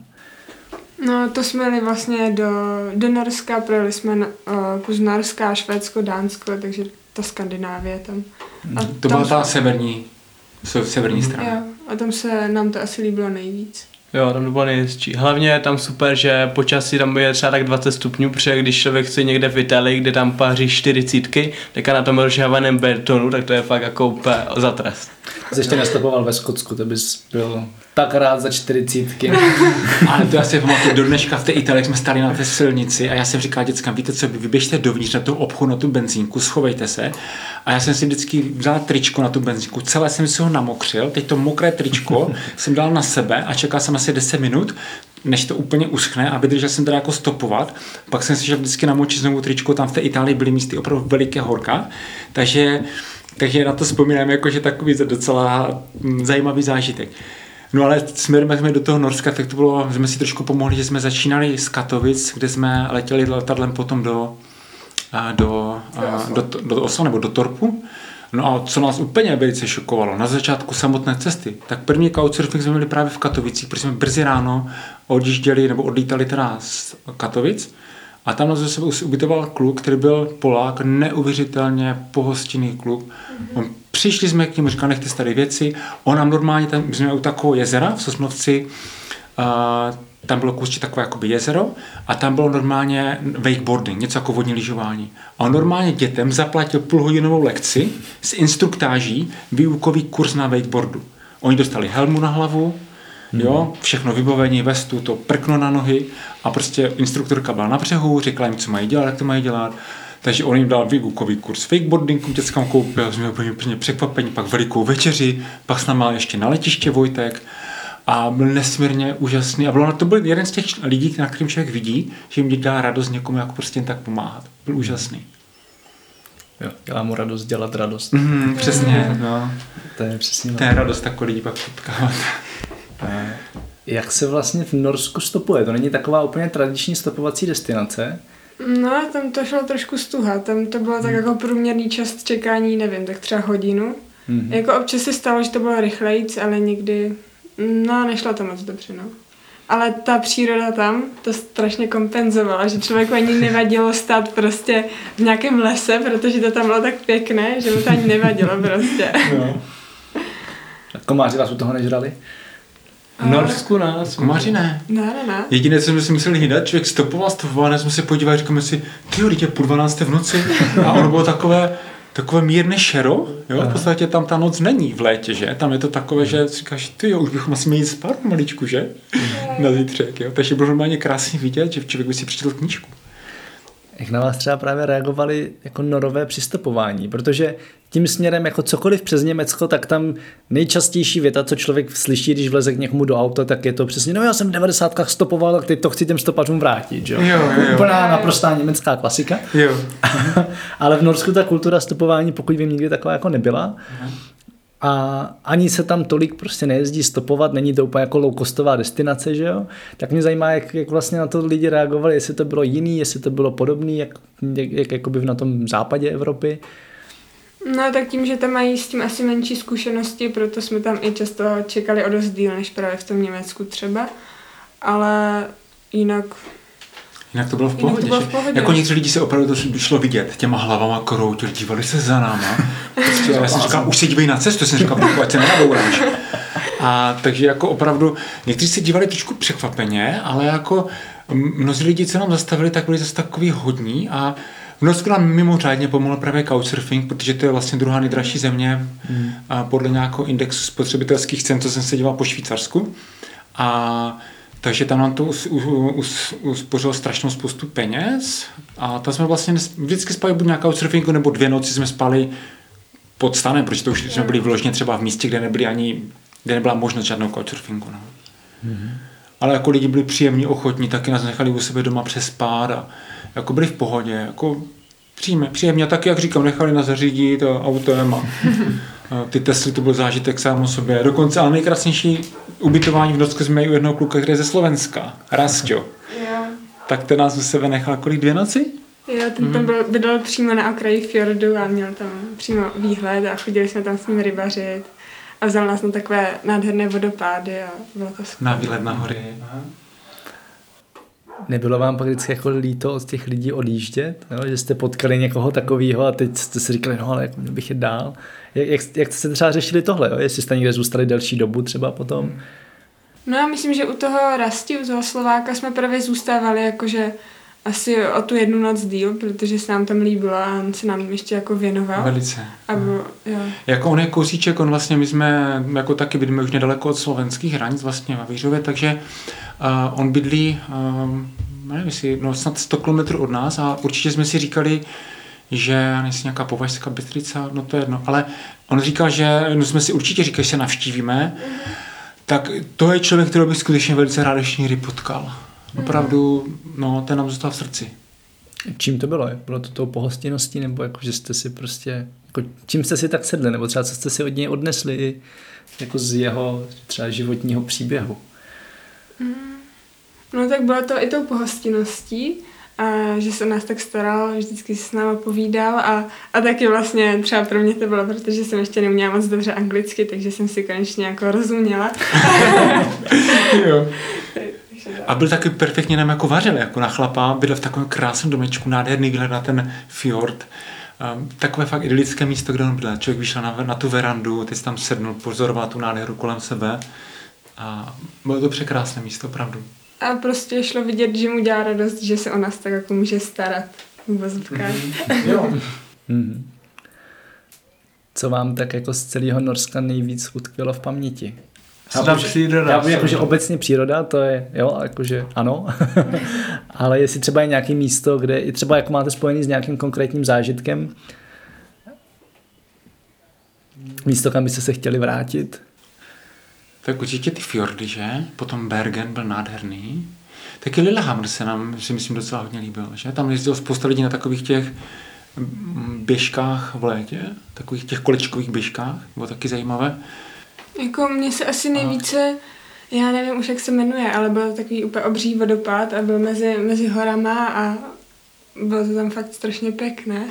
No to jsme jeli vlastně do, do Norska, projeli jsme na, uh, kus Norska, Švédsko, Dánsko, takže ta Skandinávie tam. A to byla ta severní v severní straně. Jo, a tam se nám to asi líbilo nejvíc. Jo, tam to bylo nejhezčí. Hlavně je tam super, že počasí tam je třeba tak dvacet stupňů, protože když člověk chce někde v Itálii, kde tam páří čtyřicítky, tak na tom rozžhavaném betonu, tak to je fakt jako úplně za trest. Jsi ještě nastopoval ve Skotsku, to bys byl tak rád za čtyřicítky. Ale to já si pamatuju do dneška v té Itálii, jsme stali na té silnici a já jsem říkal dětskám, víte co, vyběžte dovnitř na tu obchod, na tu benzínku, schovejte se. A já jsem si vždycky vzal tričko na tu benzínku, celé jsem si ho namokřil, teď to mokré tričko jsem dal na sebe a čekal jsem asi deset minut, než to úplně uschne a vydržel jsem teda jako stopovat. Pak jsem si šel vždycky namočit znovu tričko, tam v té Itálii byly místy opravdu veliké horka, takže, takže na to vzpomínám jako, že takový docela zajímavý zážitek. No ale směrem jsme do toho Norska, tak to bylo, jsme si trošku pomohli, že jsme začínali z Katovic, kde jsme letěli letadlem potom do, do, do, do, do Oslo nebo do Torpu. No a co nás úplně velice šokovalo, na začátku samotné cesty, tak první couchsurfing jsme měli právě v Katovicích, protože jsme brzy ráno odjížděli nebo odlítali teda z Katovic a tam nás zase ubytoval kluk, který byl Polák, neuvěřitelně pohostinný kluk. On, přišli jsme k němu, říkal, nechte staré věci, on nám normálně, tam jsme u takového jezera v Sosnovci, uh, tam bylo kůstě takové jakoby jezero a tam bylo normálně wakeboarding, něco jako vodní lyžování. A on normálně dětem zaplatil půlhodinovou lekci s instruktáží výukový kurz na wakeboardu. Oni dostali helmu na hlavu, hmm. jo, všechno vybavení, vestu, to prkno na nohy a prostě instruktorka byla na břehu, řekla jim, co mají dělat, jak to mají dělat. Takže on jim dal výukový kurz wakeboardingu, dětskám koupil, jsme byli úplně překvapení, pak velikou večeři, pak s náma ještě na letiště Vojtek. A byl nesmírně úžasný. A bylo, to byl jeden z těch lidí, na kterým člověk vidí, že jim dělá radost někomu jako prostě jen tak pomáhat. Byl úžasný. Jo, dělá mu radost dělat radost. Mm, přesně, no. To je přesně. To je radost takový lidí pak potkávat. Jak se vlastně v Norsku stopuje? To není taková úplně tradiční stopovací destinace? No, tam to šlo trošku stuha. Tam to bylo tak hmm. jako průměrný čas čekání, nevím, tak třeba hodinu. Mm-hmm. Jako občas se stalo, že to bylo rychlejíc, ale někdy, no, nešlo to moc dobře, no. Ale ta příroda tam to strašně kompenzovala, že člověku ani nevadilo stát prostě v nějakém lese, protože to tam bylo tak pěkné, že mu to ani nevadilo prostě. No. Komáři vás u toho nežrali? V Norsku nás. Komáři ne. Ne, ne, ne. Jediné, co jsme si museli hlídat, člověk stopoval, stopoval, ne, jsme se podívali, říkáme si, tyjo, teď je půl dvanácté v noci a ono bylo takové... Takové mírné šero, jo, aha. V podstatě tam ta noc není v létě, že? Tam je to takové, mm. že říkáš, ty jo, už bychom asi měli spát maličku, že? Mm. Na zítřek, jo. Takže bylo normálně krásně vidět, že člověk by si přečetl knížku. Jak na vás třeba právě reagovali jako norové přistupování, protože tím směrem jako cokoliv přes Německo, tak tam nejčastější věta, co člověk slyší, když vleze k někomu do auta, tak je to přesně, no já jsem v devadesátkách stopoval, tak teď to chci těm stopařům vrátit, jo. jo, jo. Úplná naprostá německá klasika. Jo. Ale v Norsku ta kultura stopování, pokud vím, nikdy taková jako nebyla. Jo. A ani se tam tolik prostě nejezdí stopovat, není to úplně jako low-costová destinace, že jo? Tak mě zajímá, jak, jak vlastně na to lidi reagovali, jestli to bylo jiný, jestli to bylo podobný, jak, jak, jak jakoby na tom západě Evropy. No tak tím, že tam mají s tím asi menší zkušenosti, proto jsme tam i často čekali o dost díl, než právě v tom Německu třeba, ale jinak... Jinak to bylo v pohodě. Bylo v pohodě jako někteří lidi se opravdu to šlo vidět těma hlavama kroutili, dívali se za náma. Prostě, já jsem říkal, už se dívej na cestu, jsem říkal, ať se nenabouráš. A takže jako opravdu, někteří se dívali trošku překvapeně, ale jako mnozí lidi, co nám zastavili, tak byli zase takový hodní a v Norsku nám mimořádně pomohl právě Couchsurfing, protože to je vlastně druhá nejdražší země hmm. a podle nějakého indexu spotřebitelských cen, co jsem se díval po Švýcarsku. A takže tam nám to uspořilo strašnou spoustu peněz a tam jsme vlastně vždycky spali buď na couchsurfingu nebo dvě noci jsme spali pod stanem, protože to už jsme byli vyloženě třeba v místě, kde nebyly ani, kde nebyla možnost žádného couchsurfingu. No. Mm-hmm. Ale jako lidi byli příjemní, ochotní, taky nás nechali u sebe doma přespát a jako byli v pohodě, jako příjemně, příjemně. A taky, jak říkám, nechali nás zařídit autem a ty Tesly, to byl zážitek sám o sobě. Dokonce ale nejkrásnější ubytování v Norsku jsme i u jednoho kluka, který je ze Slovenska. Rasťo. Tak ten nás u sebe nechal kolik dvě noci? Jo, ten tam byl, bydlel přímo na okraji fjordu a měl tam přímo výhled a chodili jsme tam s ním rybařit. A vzal nás na takové nádherné vodopády a bylo to skvělé. Na výlet na hory. Aha. Nebylo vám pak vždycky jako líto od těch lidí odjíždět? No, že jste potkali někoho takového a teď jste si říkali, no ale jak bych je dál. Jak, jak, jak jste třeba řešili tohle? Jo? Jestli jste někde zůstali delší dobu třeba potom? No já myslím, že u toho Rasti, u toho Slováka jsme právě zůstávali jakože asi o tu jednu noc díl, protože se nám tam líbilo a on se nám ještě jako věnoval. Velice. A bylo, jo. Jako on je kousíček, on vlastně my jsme jako taky bydlíme už nedaleko od slovenských hranic vlastně v Vířově, takže uh, on bydlí uh, nevím jestli, no snad sto kilometrů od nás a určitě jsme si říkali, že nejsi nějaká Považská Petrica, no to je jedno, ale on říkal, že no jsme si určitě říkali, že se navštívíme, mm. tak to je člověk, který bych skutečně velice rád ještě někdy potkal. Opravdu, no, ten nám zůstal v srdci. Čím to bylo? Bylo to tou pohostinností, nebo jako, že jste si prostě, jako, čím jste si tak sedli, nebo třeba co jste si od něj odnesli jako z jeho třeba životního příběhu? No tak bylo to i tou pohostinností, a že se o nás tak staral, vždycky se s náma povídal a, a taky vlastně třeba pro mě to bylo, protože jsem ještě neměla moc dobře anglicky, takže jsem si konečně jako rozuměla. Jo. A byl taky perfektně nám jako vařil, jako na chlapa, bydl v takovém krásném domečku, nádherný výhled na ten fjord. Um, takové fakt idylické místo, kde on byl. Člověk vyšel na, na tu verandu, teď tam sednul, pozoroval tu nádheru kolem sebe. A bylo to překrásné místo, opravdu. A prostě šlo vidět, že mu dělá radost, že se o nás tak jako může starat. Mm-hmm. Jo. Mm-hmm. Co vám tak jako z celého Norska nejvíc utkvělo v paměti? Sám příroda. Já bych, jakože obecně příroda, to je, jo, jakože ano, ale jestli třeba je nějaké místo, kde i třeba jako máte spojený s nějakým konkrétním zážitkem, místo, kam byste se chtěli vrátit. Tak určitě ty fjordy, že? Potom Bergen byl nádherný. Taky Lillehammer se nám, si myslím, docela hodně líbil, že? Tam jezdilo spousta lidí na takových těch běžkách v létě, takových těch kolečkových běžkách, bylo taky zajímavé. Jako mě se asi nejvíce, já nevím už jak se jmenuje, ale byl takový úplně obří vodopád a byl mezi, mezi horama a bylo to tam fakt strašně pěkné.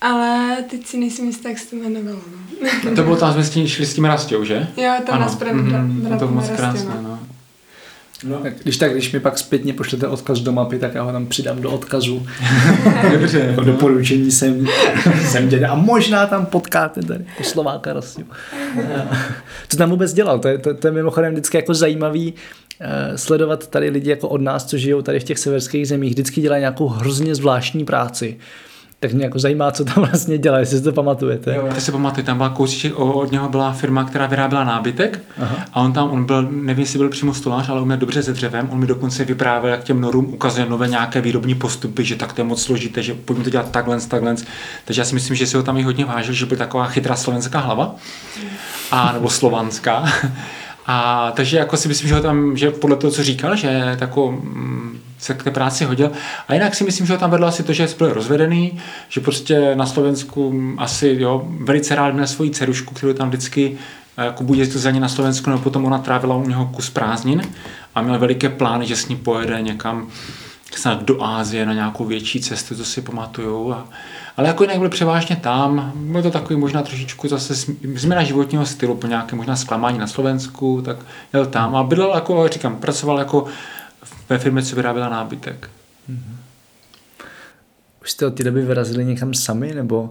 Ale teď si nejsem jistá, jak se to jmenovalo. No. To bylo tam, jsme s tím, šli s tím Rasťou, že? Jo, tam ano. Nás pravdu mm-hmm. bratům to moc Rastěma. Krásné, no. No. Tak, když tak, když mi pak zpětně pošlete odkaz do mapy, tak já ho tam přidám do odkazu. Dobře. Po doporučení jsem, jsem dělal. A možná tam potkáte tady po Slováka Rasťu. Co tam vůbec dělal? To je, to, to je mimochodem vždycky jako zajímavý eh, sledovat tady lidi jako od nás, co žijou tady v těch severských zemích. Vždycky dělají nějakou hrozně zvláštní práci. Tak mě jako zajímá, co tam vlastně dělá, jestli si to pamatujete. Jo, já si pamatuju, tam byla kousíček, od něho byla firma, která vyráběla nábytek. Aha. A on tam, on byl, nevím, jestli byl přímo stolář, ale uměl dobře se dřevem. On mi dokonce vyprávěl, jak těm norům ukazuje nové nějaké výrobní postupy, že tak to je moc složité, že pojďme to dělat takhle, takhle. Takže já si myslím, že si ho tam i hodně vážil, že byl taková chytrá slovenská hlava. A, nebo slovanská. A takže jako si myslím, že ho tam, že podle toho, co říkal, že tako, se k té práci hodil. A jinak si myslím, že ho tam vedlo asi to, že byl rozvedený, že prostě na Slovensku asi, jo, velice rád měl svoji dcerušku, kterou tam vždycky jako buď jezdil za ní na Slovensku, nebo potom ona trávila u něho kus prázdnin a měl veliké plány, že s ní pojede někam snad do Ázie na nějakou větší cestu, co si pamatujou. A, ale jako jinak byl převážně tam, bylo to takový možná trošičku zase změna životního stylu, po nějaké možná zklamání na Slovensku, tak jel tam a bydlel, jako říkám, pracoval jako ve firmě, co vyráběla nábytek. Mm-hmm. Už jste od té doby vyrazili někam sami, nebo...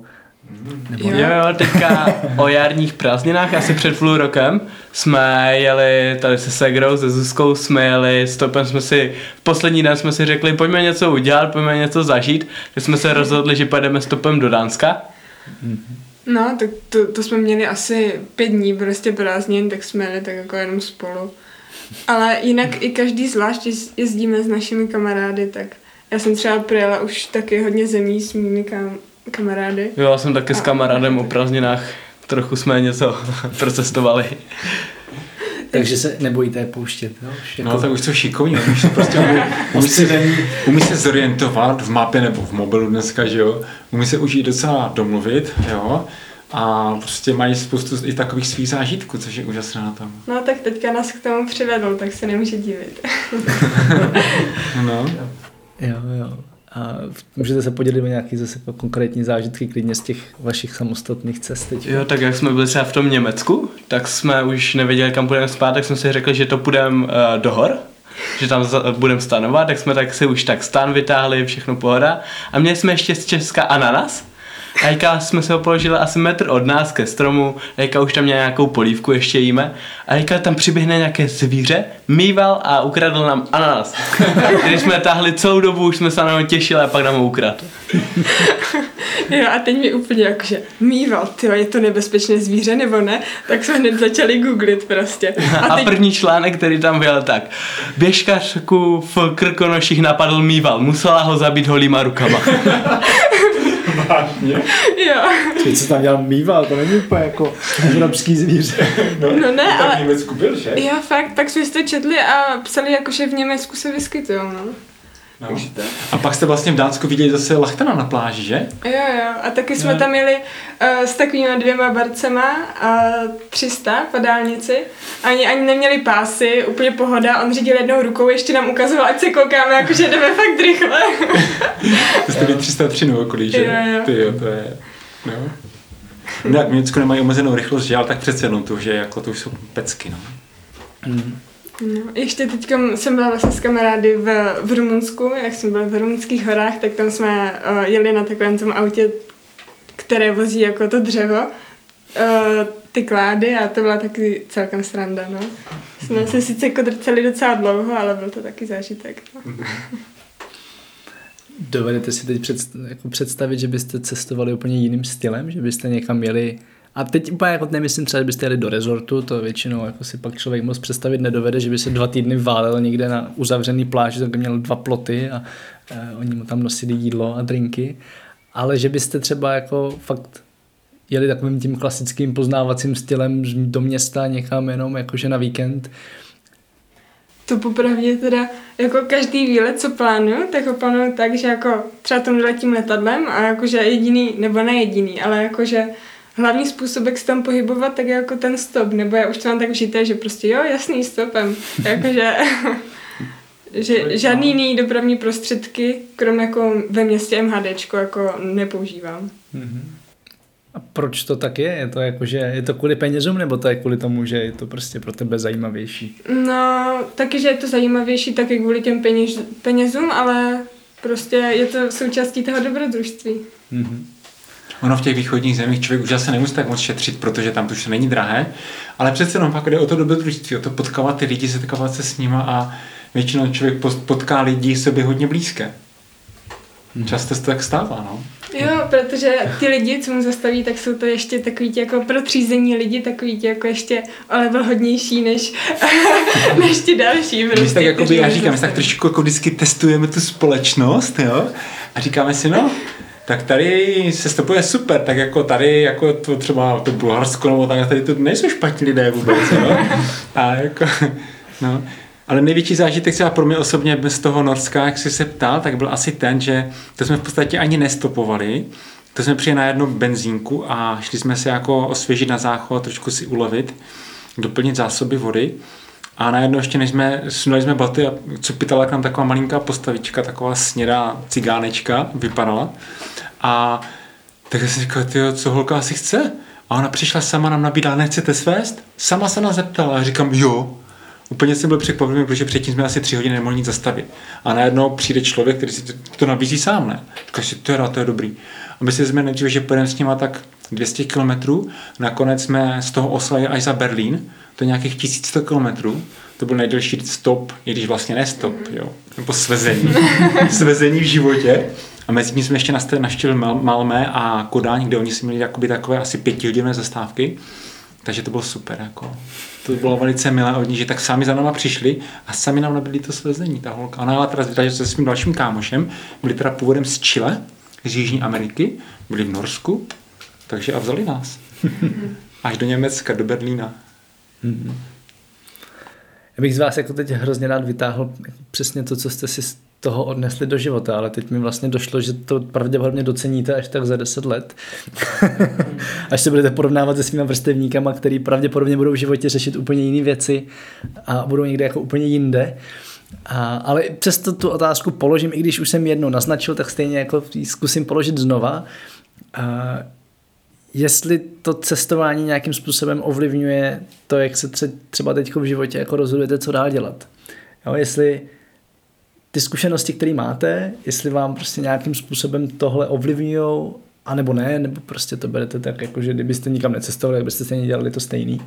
nebo... Jo, jo, teďka o jarních prázdninách, asi před půl rokem, jsme jeli tady se Segrou, se Zuzkou, jsme jeli stopem, jsme si, v poslední den jsme si řekli, pojďme něco udělat, pojďme něco zažít, tak jsme se rozhodli, že pojedeme stopem do Dánska. Mm-hmm. No, tak to, to jsme měli asi pět dní prostě prázdnin, tak jsme jeli tak jako jenom spolu. Ale jinak i každý zvlášť jezdíme s našimi kamarády, tak já jsem třeba projela už taky hodně zemí s mými kam- kamarády. Jo, já jsem taky a s kamarádem o prázdninách, trochu jsme něco procestovali. Takže se nebojíte pouštět, jo? Jako... No, tak už jsou šikovní, už se prostě umí, umí, se, umí se zorientovat v mapě nebo v mobilu dneska, že jo? Umí se už i docela domluvit, jo? A prostě mají spoustu i takových svých zážitků, což je úžasné na tom. No tak teďka nás k tomu přivedl, tak se nemůže divit. No. Jo, jo. A můžete se podělit o nějaké zase konkrétní zážitky klidně z těch vašich samostatných cest teď? Jo, tak jak jsme byli třeba v tom Německu, tak jsme už nevěděli, kam půjdeme spát, tak jsme si řekli, že to půjdeme uh, do hor. Že tam budeme stanovat, tak jsme tak si už tak stan vytáhli, všechno pohoda. A měli jsme ještě z Česka ananas. A jsme se ho položili asi metr od nás ke stromu, a už tam měla nějakou polívku, ještě jíme. A tam přiběhne nějaké zvíře, mýval a ukradl nám ananas. Když jsme táhli celou dobu, už jsme se na něj těšili a pak nám ho ukradl. Jo, a teď mi úplně jakože mýval, tyjo, je to nebezpečné zvíře nebo ne? Tak jsme hned začali googlit prostě. A, a teď... první článek, který tam byl tak. Běžkařku v Krkonoších napadl mýval, musela ho zabít holýma rukama. Vážně? Jo. Teď se tam dělal mýval, to není úplně jako evropský zvíře. No, no ne, ale... v Německu byl, že? Jo, fakt, tak jsme to četli a psali jako, že v Německu se vyskytujou, no. No. A pak jste vlastně v Dánsku viděli zase lachtana na pláži, že? Jo, jo. A taky jsme no. tam jeli uh, s takovýma dvěma barcema a tři sta po dálnici. Ani, ani neměli pásy, úplně pohoda. On řídil jednou rukou, ještě nám ukazoval, ať se koukáme, jakože jdeme fakt rychle. To jste byli tři sta tři nebo kolik, že? Jo, jo. Ty jo, to je... No. No, jak v Německu nemají omezenou rychlost, že? Ale tak přece jenom to, že jako to už jsou pecky, no. Mm. No, ještě teď jsem byla vlastně s kamarády v, v Rumunsku, jak jsem byla v rumunských horách, tak tam jsme uh, jeli na takovém tom autě, které vozí jako to dřevo, uh, ty klády a to byla taky celkem sranda, no. Jsme se sice kodrceli docela dlouho, ale byl to taky zážitek. No. Dovedete si teď předst- jako představit, že byste cestovali úplně jiným stylem, že byste někam jeli? A teď úplně jako nemyslím třeba, že byste jeli do rezortu, to většinou jako si pak člověk moc představit nedovede, že by se dva týdny válel někde na uzavřený pláži, tak měl dva ploty a e, oni mu tam nosili jídlo a drinky, ale že byste třeba jako fakt jeli takovým tím klasickým poznávacím stylem do města někam jenom jakože na víkend. To popravdě teda, jako každý výlet, co plánuju, tak ho plánuju tak, že jako třeba tam letím letadlem a jakože jediný, nebo ne jediný, ale jakože hlavní způsob, jak se tam pohybovat, tak je jako ten stop, nebo já už to mám tak vžité, že prostě jo, jasný, stopem. Jakože že žádný jiný dopravní prostředky, krom jako ve městě MHDčko, jako nepoužívám. Mm-hmm. A proč to tak je? Je to, jako, že je to kvůli penězům, nebo to je kvůli tomu, že je to prostě pro tebe zajímavější? No, taky, že je to zajímavější taky kvůli těm peněz, penězům, ale prostě je to součástí toho dobrodružství. Mm-hmm. Ono v těch východních zemích člověk už asi nemusí tak moc šetřit, protože tam to už není drahé, ale přece jenom pak jde o to dobrodružství, o to potkávat ty lidi, setkávat se s nima a většinou člověk potká lidi sobě hodně blízké. Často se to tak stává, no. Jo, protože ty lidi, co mu zastaví, tak jsou to ještě takový tě jako protřízení lidi, takový tě jako ještě o level hodnější než, než ti další. Prostě, my tak jakoby, já říkám, my tak trošku jako vždycky testujeme tu společnost, jo, a říkáme si, no, tak tady se stopuje super, tak jako tady, jako to třeba to Bulharsko, nebo tak, tady to nejsou špatní lidé vůbec, jo. A jako, no. Ale největší zážitek třeba pro mě osobně bez toho Norska, jak jsi se ptal, tak byl asi ten, že to jsme v podstatě ani nestopovali. To jsme přijeli na jednu benzínku a šli jsme se jako osvěžit na záchod, trošku si ulevit, doplnit zásoby vody. A najednou ještě než jsme sunuli jsme baty a cupitala k nám taková malinká postavička, taková snědá cigánečka vypadala. A tak jsem říkal, tyjo, co holka asi chce? A ona přišla sama, nám nabídla, nechcete svést? Sama se nás zeptala a říkám, jo. Úplně jsem byl překvapený, protože předtím jsme asi tři hodiny nemohli nic zastavit. A najednou přijde člověk, který si to nabízí sám, ne? Říká si, to je rád, to je dobrý. A my si jsme nejdříve, že půjdeme s nima tak dvě stě kilometrů, nakonec jsme z toho Osla až za Berlín, to je nějakých tisíc sto kilometrů, to byl nejdelší stop, i když vlastně ne stop, jo, nebo svezení, svezení v životě. A mezi tím jsme ještě navštívili Malmö a Kodáň, kde oni si měli jakoby takové asi pětihodinové zastávky. Takže to bylo super, jako. To bylo velice milé od ní, že tak sami za náma přišli a sami nám nabídli to svezení, ta holka. Ona teda vydala se svým dalším kámošem, byli teda původem z Chile, z Jižní Ameriky, byli v Norsku, takže a vzali nás. Až do Německa, do Berlína. Mm-hmm. Já bych z vás jako teď hrozně rád vytáhl přesně to, co jste si z toho odnesli do života, ale teď mi vlastně došlo, že to pravděpodobně doceníte až tak za deset let. Až se budete porovnávat se svýma vrstevníkama, který pravděpodobně budou v životě řešit úplně jiné věci a budou někde jako úplně jinde. A, ale přesto tu otázku položím, i když už jsem jednou naznačil, tak stejně jako zkusím položit znova. A jestli to cestování nějakým způsobem ovlivňuje to, jak se třeba teď v životě jako rozhodujete, co dál dělat. Jo, jestli ty zkušenosti, které máte, jestli vám prostě nějakým způsobem tohle ovlivňujou, anebo ne, nebo prostě to berete tak, jakože kdybyste nikam necestovali, kdybyste stejně dělali to stejný.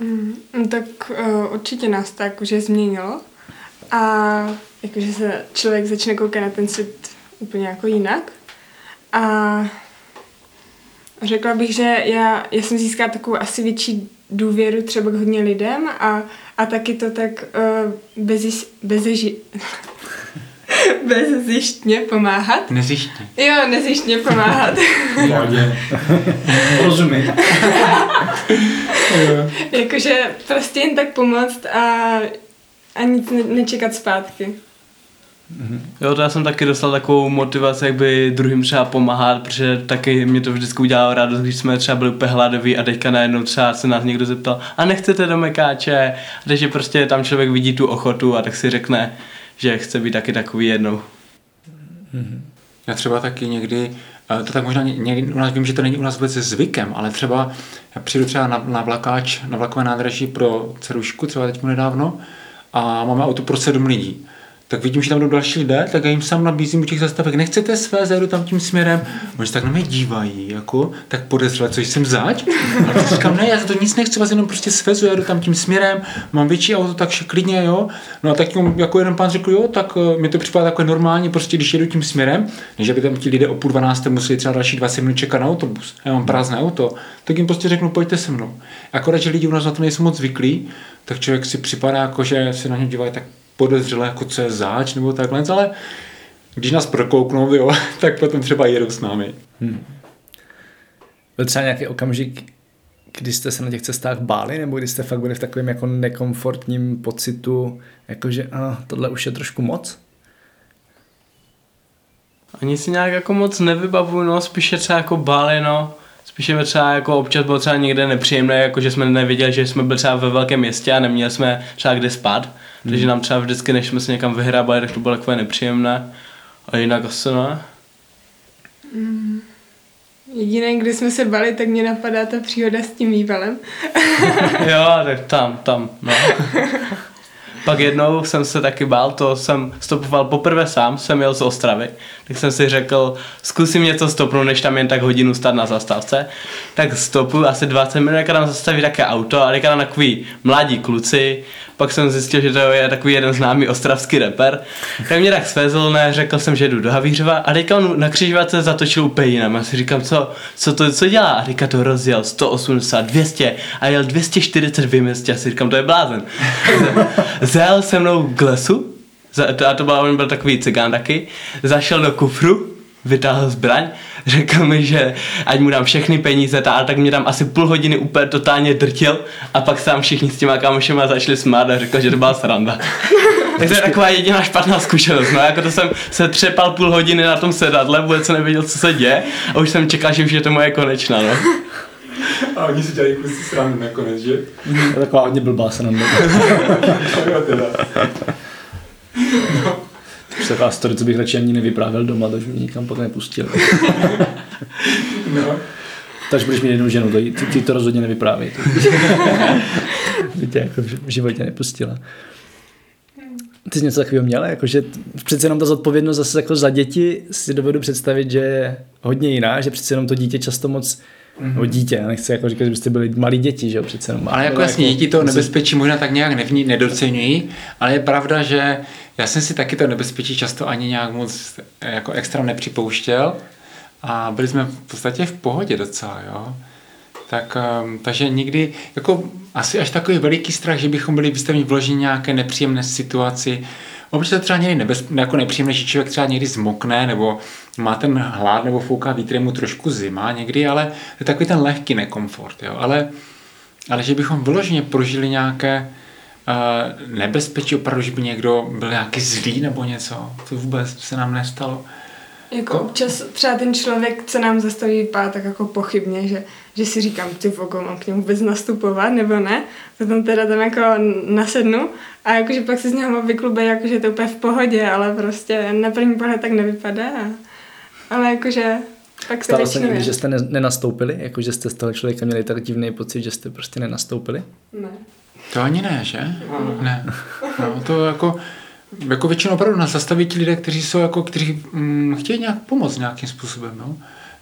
Mm, tak uh, určitě nás to jakože změnilo a jakože se člověk začne koukat na ten svět úplně jako jinak a řekla bych, že já, já jsem získala takovou asi větší důvěru třeba k hodně lidem a, a taky to tak uh, bezis, bezeži, bezzištně pomáhat. Nezištně. Jo, nezištně pomáhat. Mladě. Rozumím. Jakože prostě jen tak pomoct a, a nic ne, nečekat zpátky. Jo, to já jsem taky dostal takovou motivaci, jak by druhým třeba pomáhat, protože taky mě to vždycky udělalo radost, když jsme třeba byli úplně hladoví a teďka najednou třeba se nás někdo zeptal a nechcete do mekáče, takže prostě tam člověk vidí tu ochotu a tak si řekne, že chce být taky takový jednou. Já třeba taky někdy, to tak možná někdy, u nás vím, že to není u nás vůbec zvykem, ale třeba já přijdu třeba na, na vlakáč, na vlakové nádraží pro dcerušku, třeba teď nedávno a máme auto pro sedm lidí. Tak vidím, že tam jdou další lidé, tak já jim sám nabízím u těch zastávek, nechcete své, zajedu tam tím směrem. Oni se tak na mě dívají, jako, tak podezřele, což jsem zač. A tak říkám, ne, já za to nic nechci, vás jenom prostě svezu, jedu tam tím směrem, mám větší auto, takže klidně, jo. No a tak jako jeden pán řekl, jo, tak uh, mi to připadá takové normální, prostě když jedu tím směrem, než aby tam ti lidé o půl dvanácté museli třeba další dvacet minut čekat na autobus, já mám prázdné auto, tak jim prostě řeknu, pojďte se mnou. Akorát, že lidi u nás na to nejsou moc zvyklí, tak člověk si připadá, jako, že se na ně dívají tak podezřelé, jako co je záč, nebo takhle, ale když nás prokouknou, jo, tak potom třeba jedou s námi. Hmm. Byl třeba nějaký okamžik, kdy jste se na těch cestách báli, nebo kdy jste fakt byli v takovém jako nekomfortním pocitu, jakože a, tohle už je trošku moc? Ani si nějak jako moc nevybavuju, no, spíše třeba jako báli, no, spíše třeba jako občas bylo třeba někde nepříjemné, jako že jsme nevěděli, že jsme byli třeba ve velkém městě a neměli jsme třeba kde spát. Mm. Takže nám třeba vždycky, než jsme se někam vyhrábali, tak to bylo takové nepříjemné. A jinak asi ne. Mm. Jediné, když jsme se bali, tak mě napadá ta příhoda s tím vývalem. Jo, tak tam, tam, no. Pak jednou jsem se taky bál, to jsem stopoval poprvé sám, jsem jel z Ostravy, tak jsem si řekl, zkusím něco stopnout, než tam jen tak hodinu stát na zastávce, tak stopuju asi dvacet minut, jak tam zastaví také auto a jak tam takový mladí kluci, pak jsem zjistil, že to je takový jeden známý ostravský reper, tak mě tak svezl, ne, řekl jsem, že jdu do Havířova a teďka on na křižovatce zatočil úplně jinam, já si říkám, co, co to co dělá a teďka to rozjel sto osmdesát, dvě stě a jel dvě stě čtyřicet v městě, já si říkám, to je blázen. Zajel se mnou k lesu, a to byl, on byl takový cigán taky, zašel do kufru, vytáhl zbraň, řekl mi, že ať mu dám všechny peníze, a tak mě tam asi půl hodiny úplně totálně drtil a pak sám všichni s těma kámošema začali smát a řekl, že to byla sranda. Takže to je taková jediná špatná zkušenost, no jako to jsem se třepal půl hodiny na tom sedadle, vůbec jsem nevěděl, co se děje a už jsem čekal, že už je to moje konečná, no. A oni si dělají kusy srandu nakonec, že? To taková hodně blbá srandu. Jo teda. No. To je taková story, co bych radši ani nevyprávěl doma, takže mě nikam potom nepustil. No. Takže budeš mít jednu ženu, ty, ty to rozhodně nevyprávěj. By tě jako v životě nepustila. Ty jsi něco takového měla, jakože přece jenom ta zodpovědnost zase jako za děti si dovedu představit, že je hodně jiná, že přece jenom to dítě často moc Mm-hmm. o dítě, já nechci jako říkat, že byste byli malí děti, že jo, přece jenom. Ale jako jasně, děti to nebezpečí možná tak nějak nevní, nedocenují, ale je pravda, že já jsem si taky to nebezpečí často ani nějak moc jako extra nepřipouštěl a byli jsme v podstatě v pohodě docela, jo. Tak, um, takže nikdy, jako asi až takový veliký strach, že bychom byli vystaveni vložení nějaké nepříjemné situaci. Občas třeba někdy nebez, jako nepříjemné, že člověk třeba někdy zmokne, nebo má ten hlad, nebo fouká vítr, mu trošku zima někdy, ale je takový ten lehký nekomfort, jo. Ale, ale že bychom vyloženě prožili nějaké uh, nebezpečí, opravdu, že by někdo byl nějaký zlý nebo něco, to vůbec se nám nestalo. Jako občas třeba ten člověk, co nám zastaví, vypadá tak jako pochybně, že, že si říkám, ty vogo, mám k němu vůbec nastupovat, nebo ne, potom teda tam jako nasednu a jakože pak si z něho vyklube, jakože to úplně v pohodě, ale prostě na první pohled tak nevypadá, ale jakože pak se většinou. Stalo se někdy, že jste nenastoupili, jakože jste z toho člověka měli tak divný pocit, že jste prostě nenastoupili? Ne. To ani ne, že? No. Ne. No to jako... Jako většinou opravdu nás zastaví ti lidé, kteří jsou jako, kteří mm, chtějí nějak pomoct nějakým způsobem, no.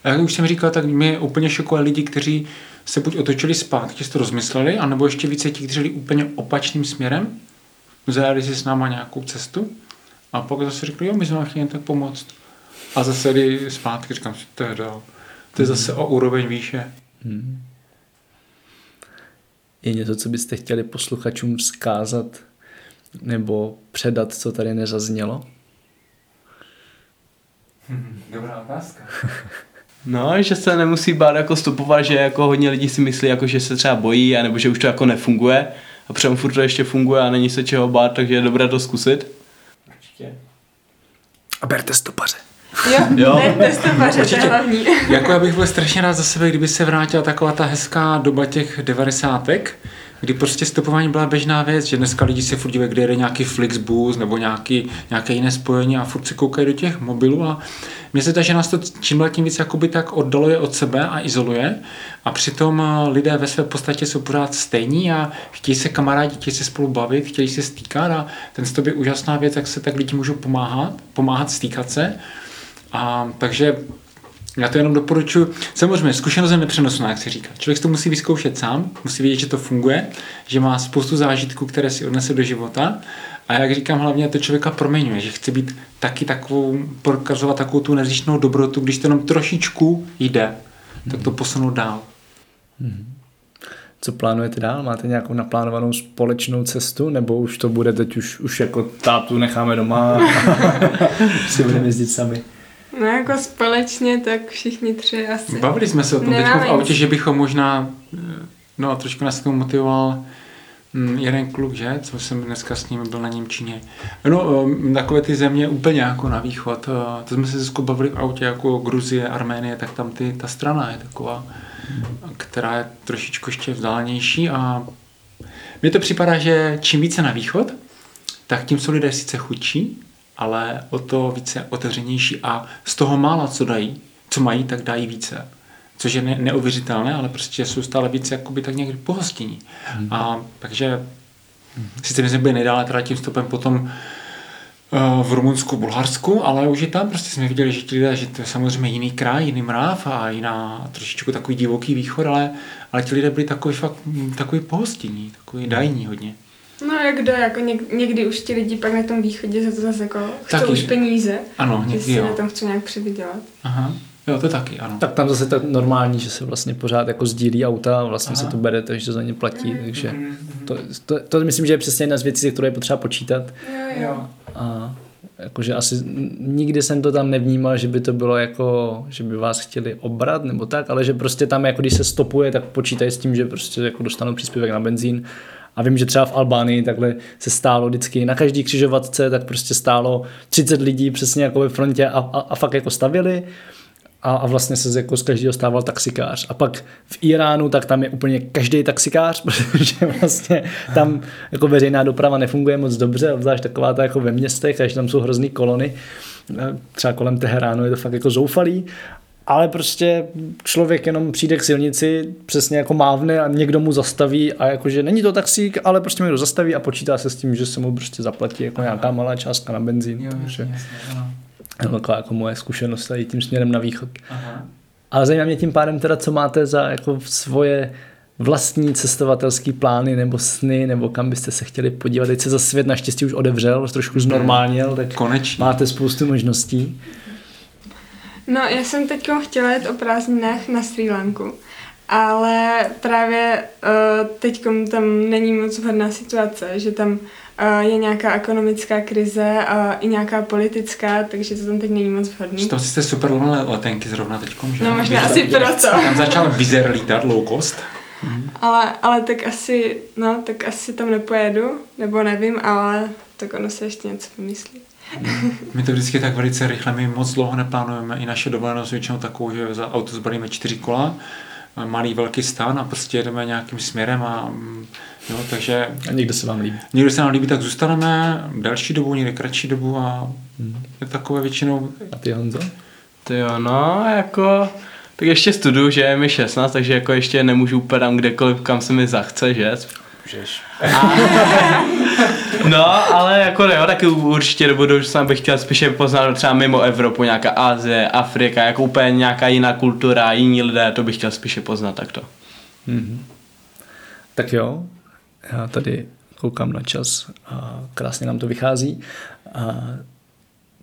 A jak už jsem říkal, tak mě úplně šokovali lidi, kteří se buď otočili zpátky, že to rozmysleli, anebo ještě více ti, kteří jeli úplně opačným směrem, zajeli si s náma nějakou cestu a pak zase řekli, jo, my jsme vám chtěli tak pomoct. A zase jeli zpátky, říkám si, to je dál. To je zase o úroveň výše. Hmm. Je něco, co byste chtěli posluchačům vzkázat? Nebo předat, co tady nezaznělo? Hmm, dobrá otázka. No, že se nemusí bát jako stopovat, že jako hodně lidí si myslí, jako, že se třeba bojí, anebo že už to jako nefunguje. A přitom furt to ještě funguje a není se čeho bát, takže je dobré to zkusit. Určitě. A berte stopaře. Jo, jo. Berte stopaře, to je hlavní. Jako já bych byl strašně rád za sebe, kdyby se vrátila taková ta hezká doba těch devadesátek, kdy prostě stopování byla běžná věc, že dneska lidi se furt dívají, kde jede nějaký Flixbus nebo nějaký, nějaké jiné spojení a furt se koukají do těch mobilů a mně se zdá, že nás to čím dál tím víc jakoby tak oddaluje od sebe a izoluje a přitom lidé ve své podstatě jsou pořád stejní a chtějí se kamarádi, chtějí se spolu bavit, chtějí se stýkat a ten stop je úžasná věc, jak se tak lidi můžou pomáhat, pomáhat stýkat se a takže já to jenom doporučuji. Samozřejmě, zkušenost je nepřenosná, jak se říká. Člověk to musí vyzkoušet sám, musí vědět, že to funguje, že má spoustu zážitků, které si odnese do života. A jak říkám, hlavně to člověka proměňuje, že chce být taky takovou, prokazovat takovou tu nezištnou dobrotu, když to jenom trošičku jde, hmm. tak to posunou dál. Hmm. Co plánujete dál? Máte nějakou naplánovanou společnou cestu? Nebo už to bude teď už, už jako tátu necháme doma a si budeme jezdit sami? No jako společně, tak všichni tři asi. Bavili jsme se o tom teď v autě, že bychom možná, no a trošku nás k tomu motivoval jeden kluk, že? Co jsem dneska s ním byl na Němčině. No, takové ty země úplně jako na východ. To jsme se zase bavili v autě, jako Gruzie, Arménie, tak tam ty, ta strana je taková, která je trošičku ještě vzdálenější a mně to připadá, že čím více na východ, tak tím jsou lidé sice chudší, ale o to více otevřenější a z toho mála, co dají, co mají, tak dají více. Což je ne- neuvěřitelné, ale prostě jsou stále více jakoby tak někdy pohostinní. Hmm. A takže hmm. sice my jsme byli nejdále teda tím stopem potom v Rumunsku, Bulharsku, ale už i tam prostě jsme viděli, že ti lidé, že to je samozřejmě jiný kraj, jiný mráv a jiná trošičku takový divoký východ, ale, ale ti lidé byli takový fakt takový pohostinní, takový dajní hodně. No jak kdo, jako někdy už ti lidi pak na tom východě za to zase jako chtějí taky už peníze, ano, někdy, si jo. na tom chtějí nějak přivydělat. Aha. Jo, to taky, ano. Tak tam zase to normální, že se vlastně pořád jako sdílí auta a vlastně Aha. se to bere, takže to za ně platí, takže to, to, to myslím, že je přesně jedna z věcí, kterou je potřeba počítat. Jo, jo. A jakože asi nikdy jsem to tam nevnímal, že by to bylo jako, že by vás chtěli obrat nebo tak, ale že prostě tam jako když se stopuje, tak počítají s tím, že prostě jako dostanou příspěvek na benzín. A vím, že třeba v Albánii takhle se stálo vždycky na každý křižovatce, tak prostě stálo třicet lidí přesně jako ve frontě a, a, a fakt jako stavěli. A, a vlastně se jako z každého stával taxikář. A pak v Iránu, tak tam je úplně každý taxikář, protože vlastně tam jako veřejná doprava nefunguje moc dobře, obzvlášť taková ta jako ve městech, takže tam jsou hrozný kolony. Třeba kolem Teheránu je to fakt jako zoufalý. Ale prostě člověk jenom přijde k silnici, přesně jako mávne a někdo mu zastaví a jakože není to taxík, ale prostě někdo zastaví a počítá se s tím, že se mu prostě zaplatí jako nějaká malá částka na benzín. Jo, takže... Taková jako moje zkušenost tady tím směrem na východ. Aha. Ale zajímá mě tím pádem teda, co máte za jako svoje vlastní cestovatelské plány nebo sny, nebo kam byste se chtěli podívat. Teď se za svět naštěstí už odevřel, trošku znormálněl, tak konečně máte spoustu možností. No já jsem teď chtěla jít o prázdninách na Srí Lanku, ale právě uh, teď tam není moc vhodná situace, že tam je nějaká ekonomická krize a i nějaká politická, takže to tam teď není moc vhodný. Tam jste super levné letenky zrovna teďkom, že? No možná asi proto. Tam začal Vizer lítat low cost. Mhm. Ale, ale tak asi, no, tak asi tam nepojedu, nebo nevím, ale tak ono se ještě něco pomyslí. My to vždycky tak velice rychle, my moc dlouho neplánujeme, i naše dovolenost většinou takovou, že za auto zbalíme čtyři kola, malý velký stan a prostě jedeme nějakým směrem a jo, takže a někdo se vám líbí. Někdo se nám líbí, tak zůstaneme delší dobu, někde kratší dobu a je takové většinou. A ty, Honzo? Ty jo, no, jako tak ještě studuju, že je mi šestnáct, takže jako ještě nemůžu úplně tam kdekoliv, kam se mi zachce, že? Můžeš. A... no, ale jako jo, taky určitě do budoucna bych chtěl spíše poznat třeba mimo Evropu, nějaká Asie, Afrika, jako úplně nějaká jiná kultura, jiní lidé, to bych chtěl spíše poznat takto. Mm-hmm. Tak jo. Já tady koukám na čas a krásně nám to vychází. A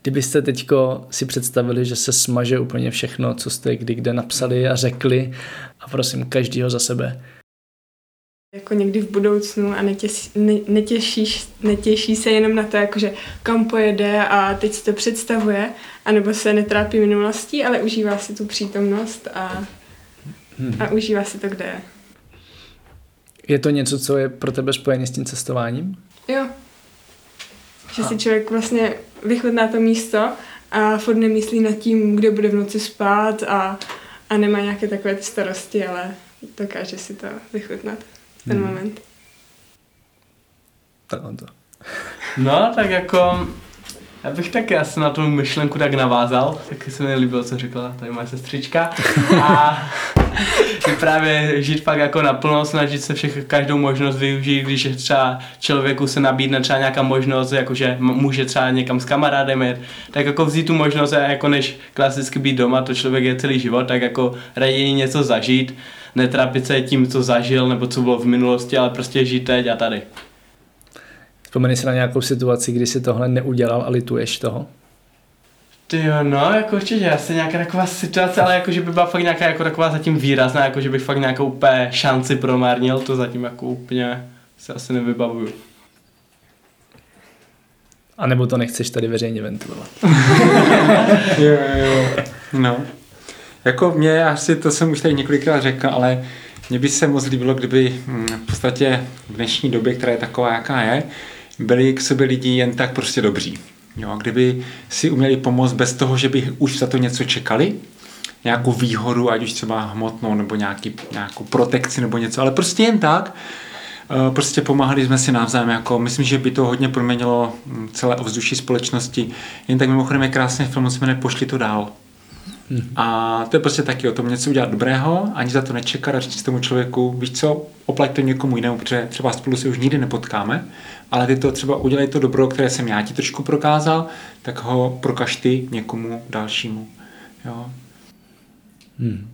kdybyste teďko si představili, že se smaže úplně všechno, co jste kdy kde napsali a řekli, a prosím každýho za sebe. Jako někdy v budoucnu a netěší, ne, netěší, netěší se jenom na to, jakože kam pojede a teď si to představuje, anebo se netrápí minulostí, ale užívá si tu přítomnost a, a užívá si to, kde je. Je to něco, co je pro tebe spojené s tím cestováním? Jo. Že si člověk vlastně vychutná to místo a furt nemyslí nad tím, kde bude v noci spát a, a nemá nějaké takové ty starosti, ale dokáže si to vychutnat v ten hmm. moment. Tak on to. No, tak jako já bych taky asi na tu myšlenku tak navázal, taky se mi líbilo, co řekla tady moje sestřička. A právě žít pak jako naplno, snažit se všech, každou možnost využít, když je třeba člověku se nabídne třeba nějaká možnost, jakože může třeba někam s kamarádem jít, tak jako vzít tu možnost, jako než klasicky být doma, to člověk je celý život, tak jako raději něco zažít, netrápit se tím, co zažil nebo co bylo v minulosti, ale prostě žít teď a tady. Vzpomeň si na nějakou situaci, kdy si tohle neudělal a lituješ toho? Ty jo, no, jako určitě asi nějaká taková situace, ale jakože by byla fakt nějaká jako taková zatím výrazná, jakože bych fakt nějakou úplně šanci promárnil, to zatím jako úplně se asi nevybavuju. A nebo to nechceš tady veřejně ventilovat? Jo, jo, no. Jako mě asi, to jsem už tady několikrát řekl, ale Mně by se moc líbilo, kdyby v podstatě v dnešní době, která je taková, jaká je, byli k sobě lidi jen tak prostě dobří. Jo, kdyby si uměli pomoct bez toho, že by už za to něco čekali, nějakou výhodu, ať už třeba hmotnou, nebo nějaký, nějakou protekci, nebo něco, ale prostě jen tak, prostě pomáhali jsme si navzájem. Jako, myslím, že by to hodně proměnilo celé ovzduší společnosti. Jen tak mimochodem je krásný film, jsme nepošli to dál. Hmm. A to je prostě taky o tom něco udělat dobrého, ani za to nečekat a říct tomu člověku, víš co, oplať to někomu jinému, protože třeba spolu se už nikdy nepotkáme, ale ty to třeba udělej to dobro, které jsem já ti trošku prokázal, tak ho prokaž ty někomu dalšímu. Jo. Hmm.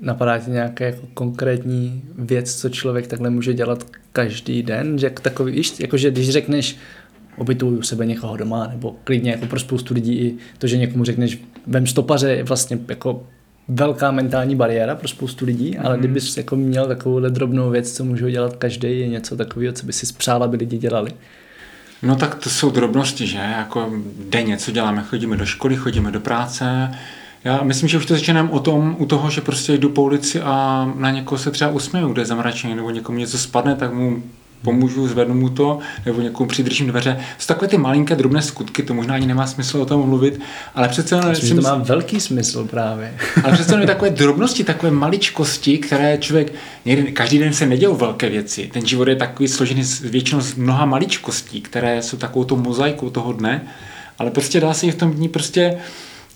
Napadá ti nějaké jako konkrétní věc, co člověk takhle může dělat každý den? Že takový, víš, jakože když řekneš obytuju sebe někoho doma, nebo klidně jako pro spoustu lidí i to, že někomu řekneš vem stopaře, je vlastně jako velká mentální bariéra pro spoustu lidí, ale mm. kdybys jako měl takovouhle drobnou věc, co můžou dělat každý, je něco takového, co by si spřál, aby lidi dělali. No tak to jsou drobnosti, že? Jako denně, co děláme, chodíme do školy, chodíme do práce. Já myslím, že už to začínám o tom, u toho, že prostě jdu po ulici a na někoho se třeba usměju, kde je zamračený, nebo někomu něco spadne, tak mu pomůžu, zvednu mu to, nebo někomu přidržím dveře. Jsou takové ty malinké drobné skutky, to možná ani nemá smysl o tom mluvit, ale přece jenom... Myslím, to má velký smysl právě. Ale přece jenom takové drobnosti, takové maličkosti, které člověk... Někdy, každý den se nedělou velké věci. Ten život je takový složený většinou z mnoha maličkostí, které jsou takovou tou mozaikou toho dne, ale prostě dá se i v tom dní prostě...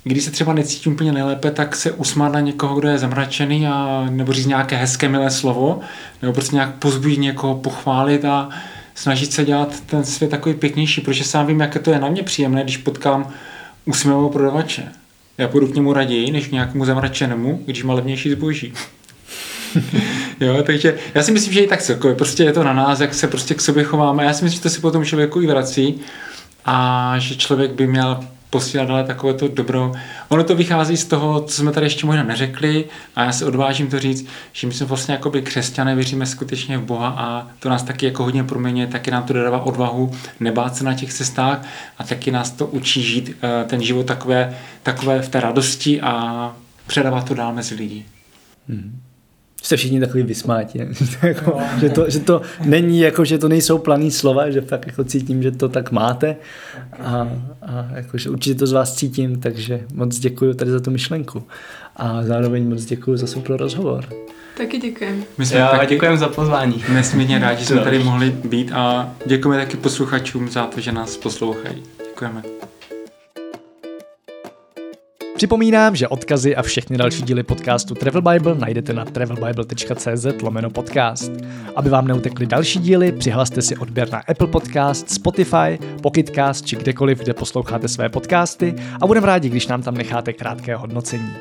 Když se třeba necítím úplně nejlépe, tak se usmát na někoho, kdo je zamračený, a, nebo říct nějaké hezké milé slovo, nebo prostě nějak pozbudit někoho, pochválit a snažit se dělat ten svět takový pěknější, protože sám vím, jaké to je na mě příjemné, když potkám úsměvého prodavače. Já půjdu k němu raději, než k nějakému zamračenému, když má levnější zboží. Jo, takže já si myslím, že i tak celkově, prostě je to na nás, jak se prostě k sobě chováme. Já si myslím, že to si potom člověku i vrací a že člověk by měl posílat dále takové to dobro. Ono to vychází z toho, co jsme tady ještě možná neřekli, a já se odvážím to říct, že my jsme vlastně jakoby křesťané, věříme skutečně v Boha a to nás taky jako hodně proměňuje, taky nám to dodává odvahu nebát se na těch cestách a taky nás to učí žít ten život takové, takové v té radosti a předávat to dál mezi lidi. Hmm. Jste všichni takový vysmátí, jako, že, to, že to není jako, že to nejsou planý slova, že fakt jako cítím, že to tak máte a, a jako, že určitě to z vás cítím, takže moc děkuji tady za tu myšlenku a zároveň moc děkuji za super rozhovor. Taky děkujem. My jsme jo, taky děkujeme za pozvání. Nesmírně rádi jsme tady mohli být a děkujeme taky posluchačům za to, že nás poslouchají. Děkujeme. Připomínám, že odkazy a všechny další díly podcastu Travel Bible najdete na travelbible.cz lomeno podcast. Aby vám neutekly další díly, přihlaste si odběr na Apple Podcast, Spotify, Pocketcast či kdekoliv, kde posloucháte své podcasty a budeme rádi, když nám tam necháte krátké hodnocení.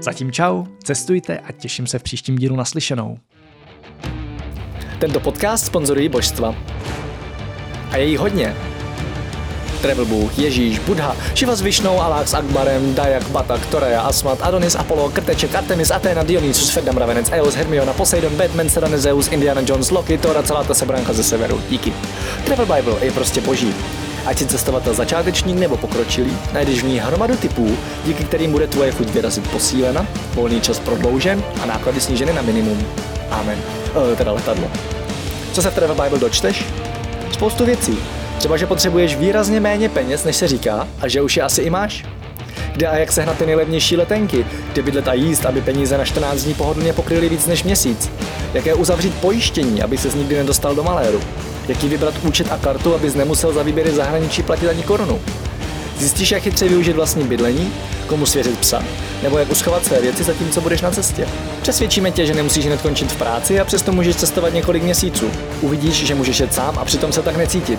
Zatím čau, cestujte a těším se v příštím dílu naslyšenou. Tento podcast sponzorují božstva. A je jí hodně. Travel Bůh, Ježíš, Buddha, Šiva s Višnou, Alák s Akbarem, Dajak, Batak, Toreja, Asmat, Adonis, Apollo, Krteček, Artemis, Athena, Dionysus, Ferdam, Ravenec, Eos, Hermiona, Poseidon, Batman, Serena, Zeus, Indiana Jones, Loki, Thor, celá ta sebranka ze severu. Díky. Travel Bible je prostě boží. Ať si cestovatel začátečník nebo pokročilý, najdeš v ní hromadu typů, díky kterým bude tvoje chuť vyrazit posílena, volný čas prodloužen a náklady sníženy na minimum. Amen. E, teda letadlo. Co se v Travel Bible dočteš? Spoustu věcí. Třeba, že potřebuješ výrazně méně peněz, než se říká, a že už je asi i máš? Kde a jak sehnat ty nejlevnější letenky? Kde bydlet a jíst, aby peníze na čtrnáct dní pohodlně pokryly víc než měsíc? Jaké uzavřít pojištění, aby ses nikdy nedostal do maléru? Jaký vybrat účet a kartu, abys nemusel za výběry zahraničí platit ani korunu? Zjistíš, jak chytře využít vlastní bydlení? Komu svěřit psa? Nebo jak uschovat své věci zatímco budeš na cestě? Přesvědčíme tě, že nemusíš hned končit v práci a přesto můžeš cestovat několik měsíců. Uvidíš, že můžeš jet sám a přitom se tak necítit.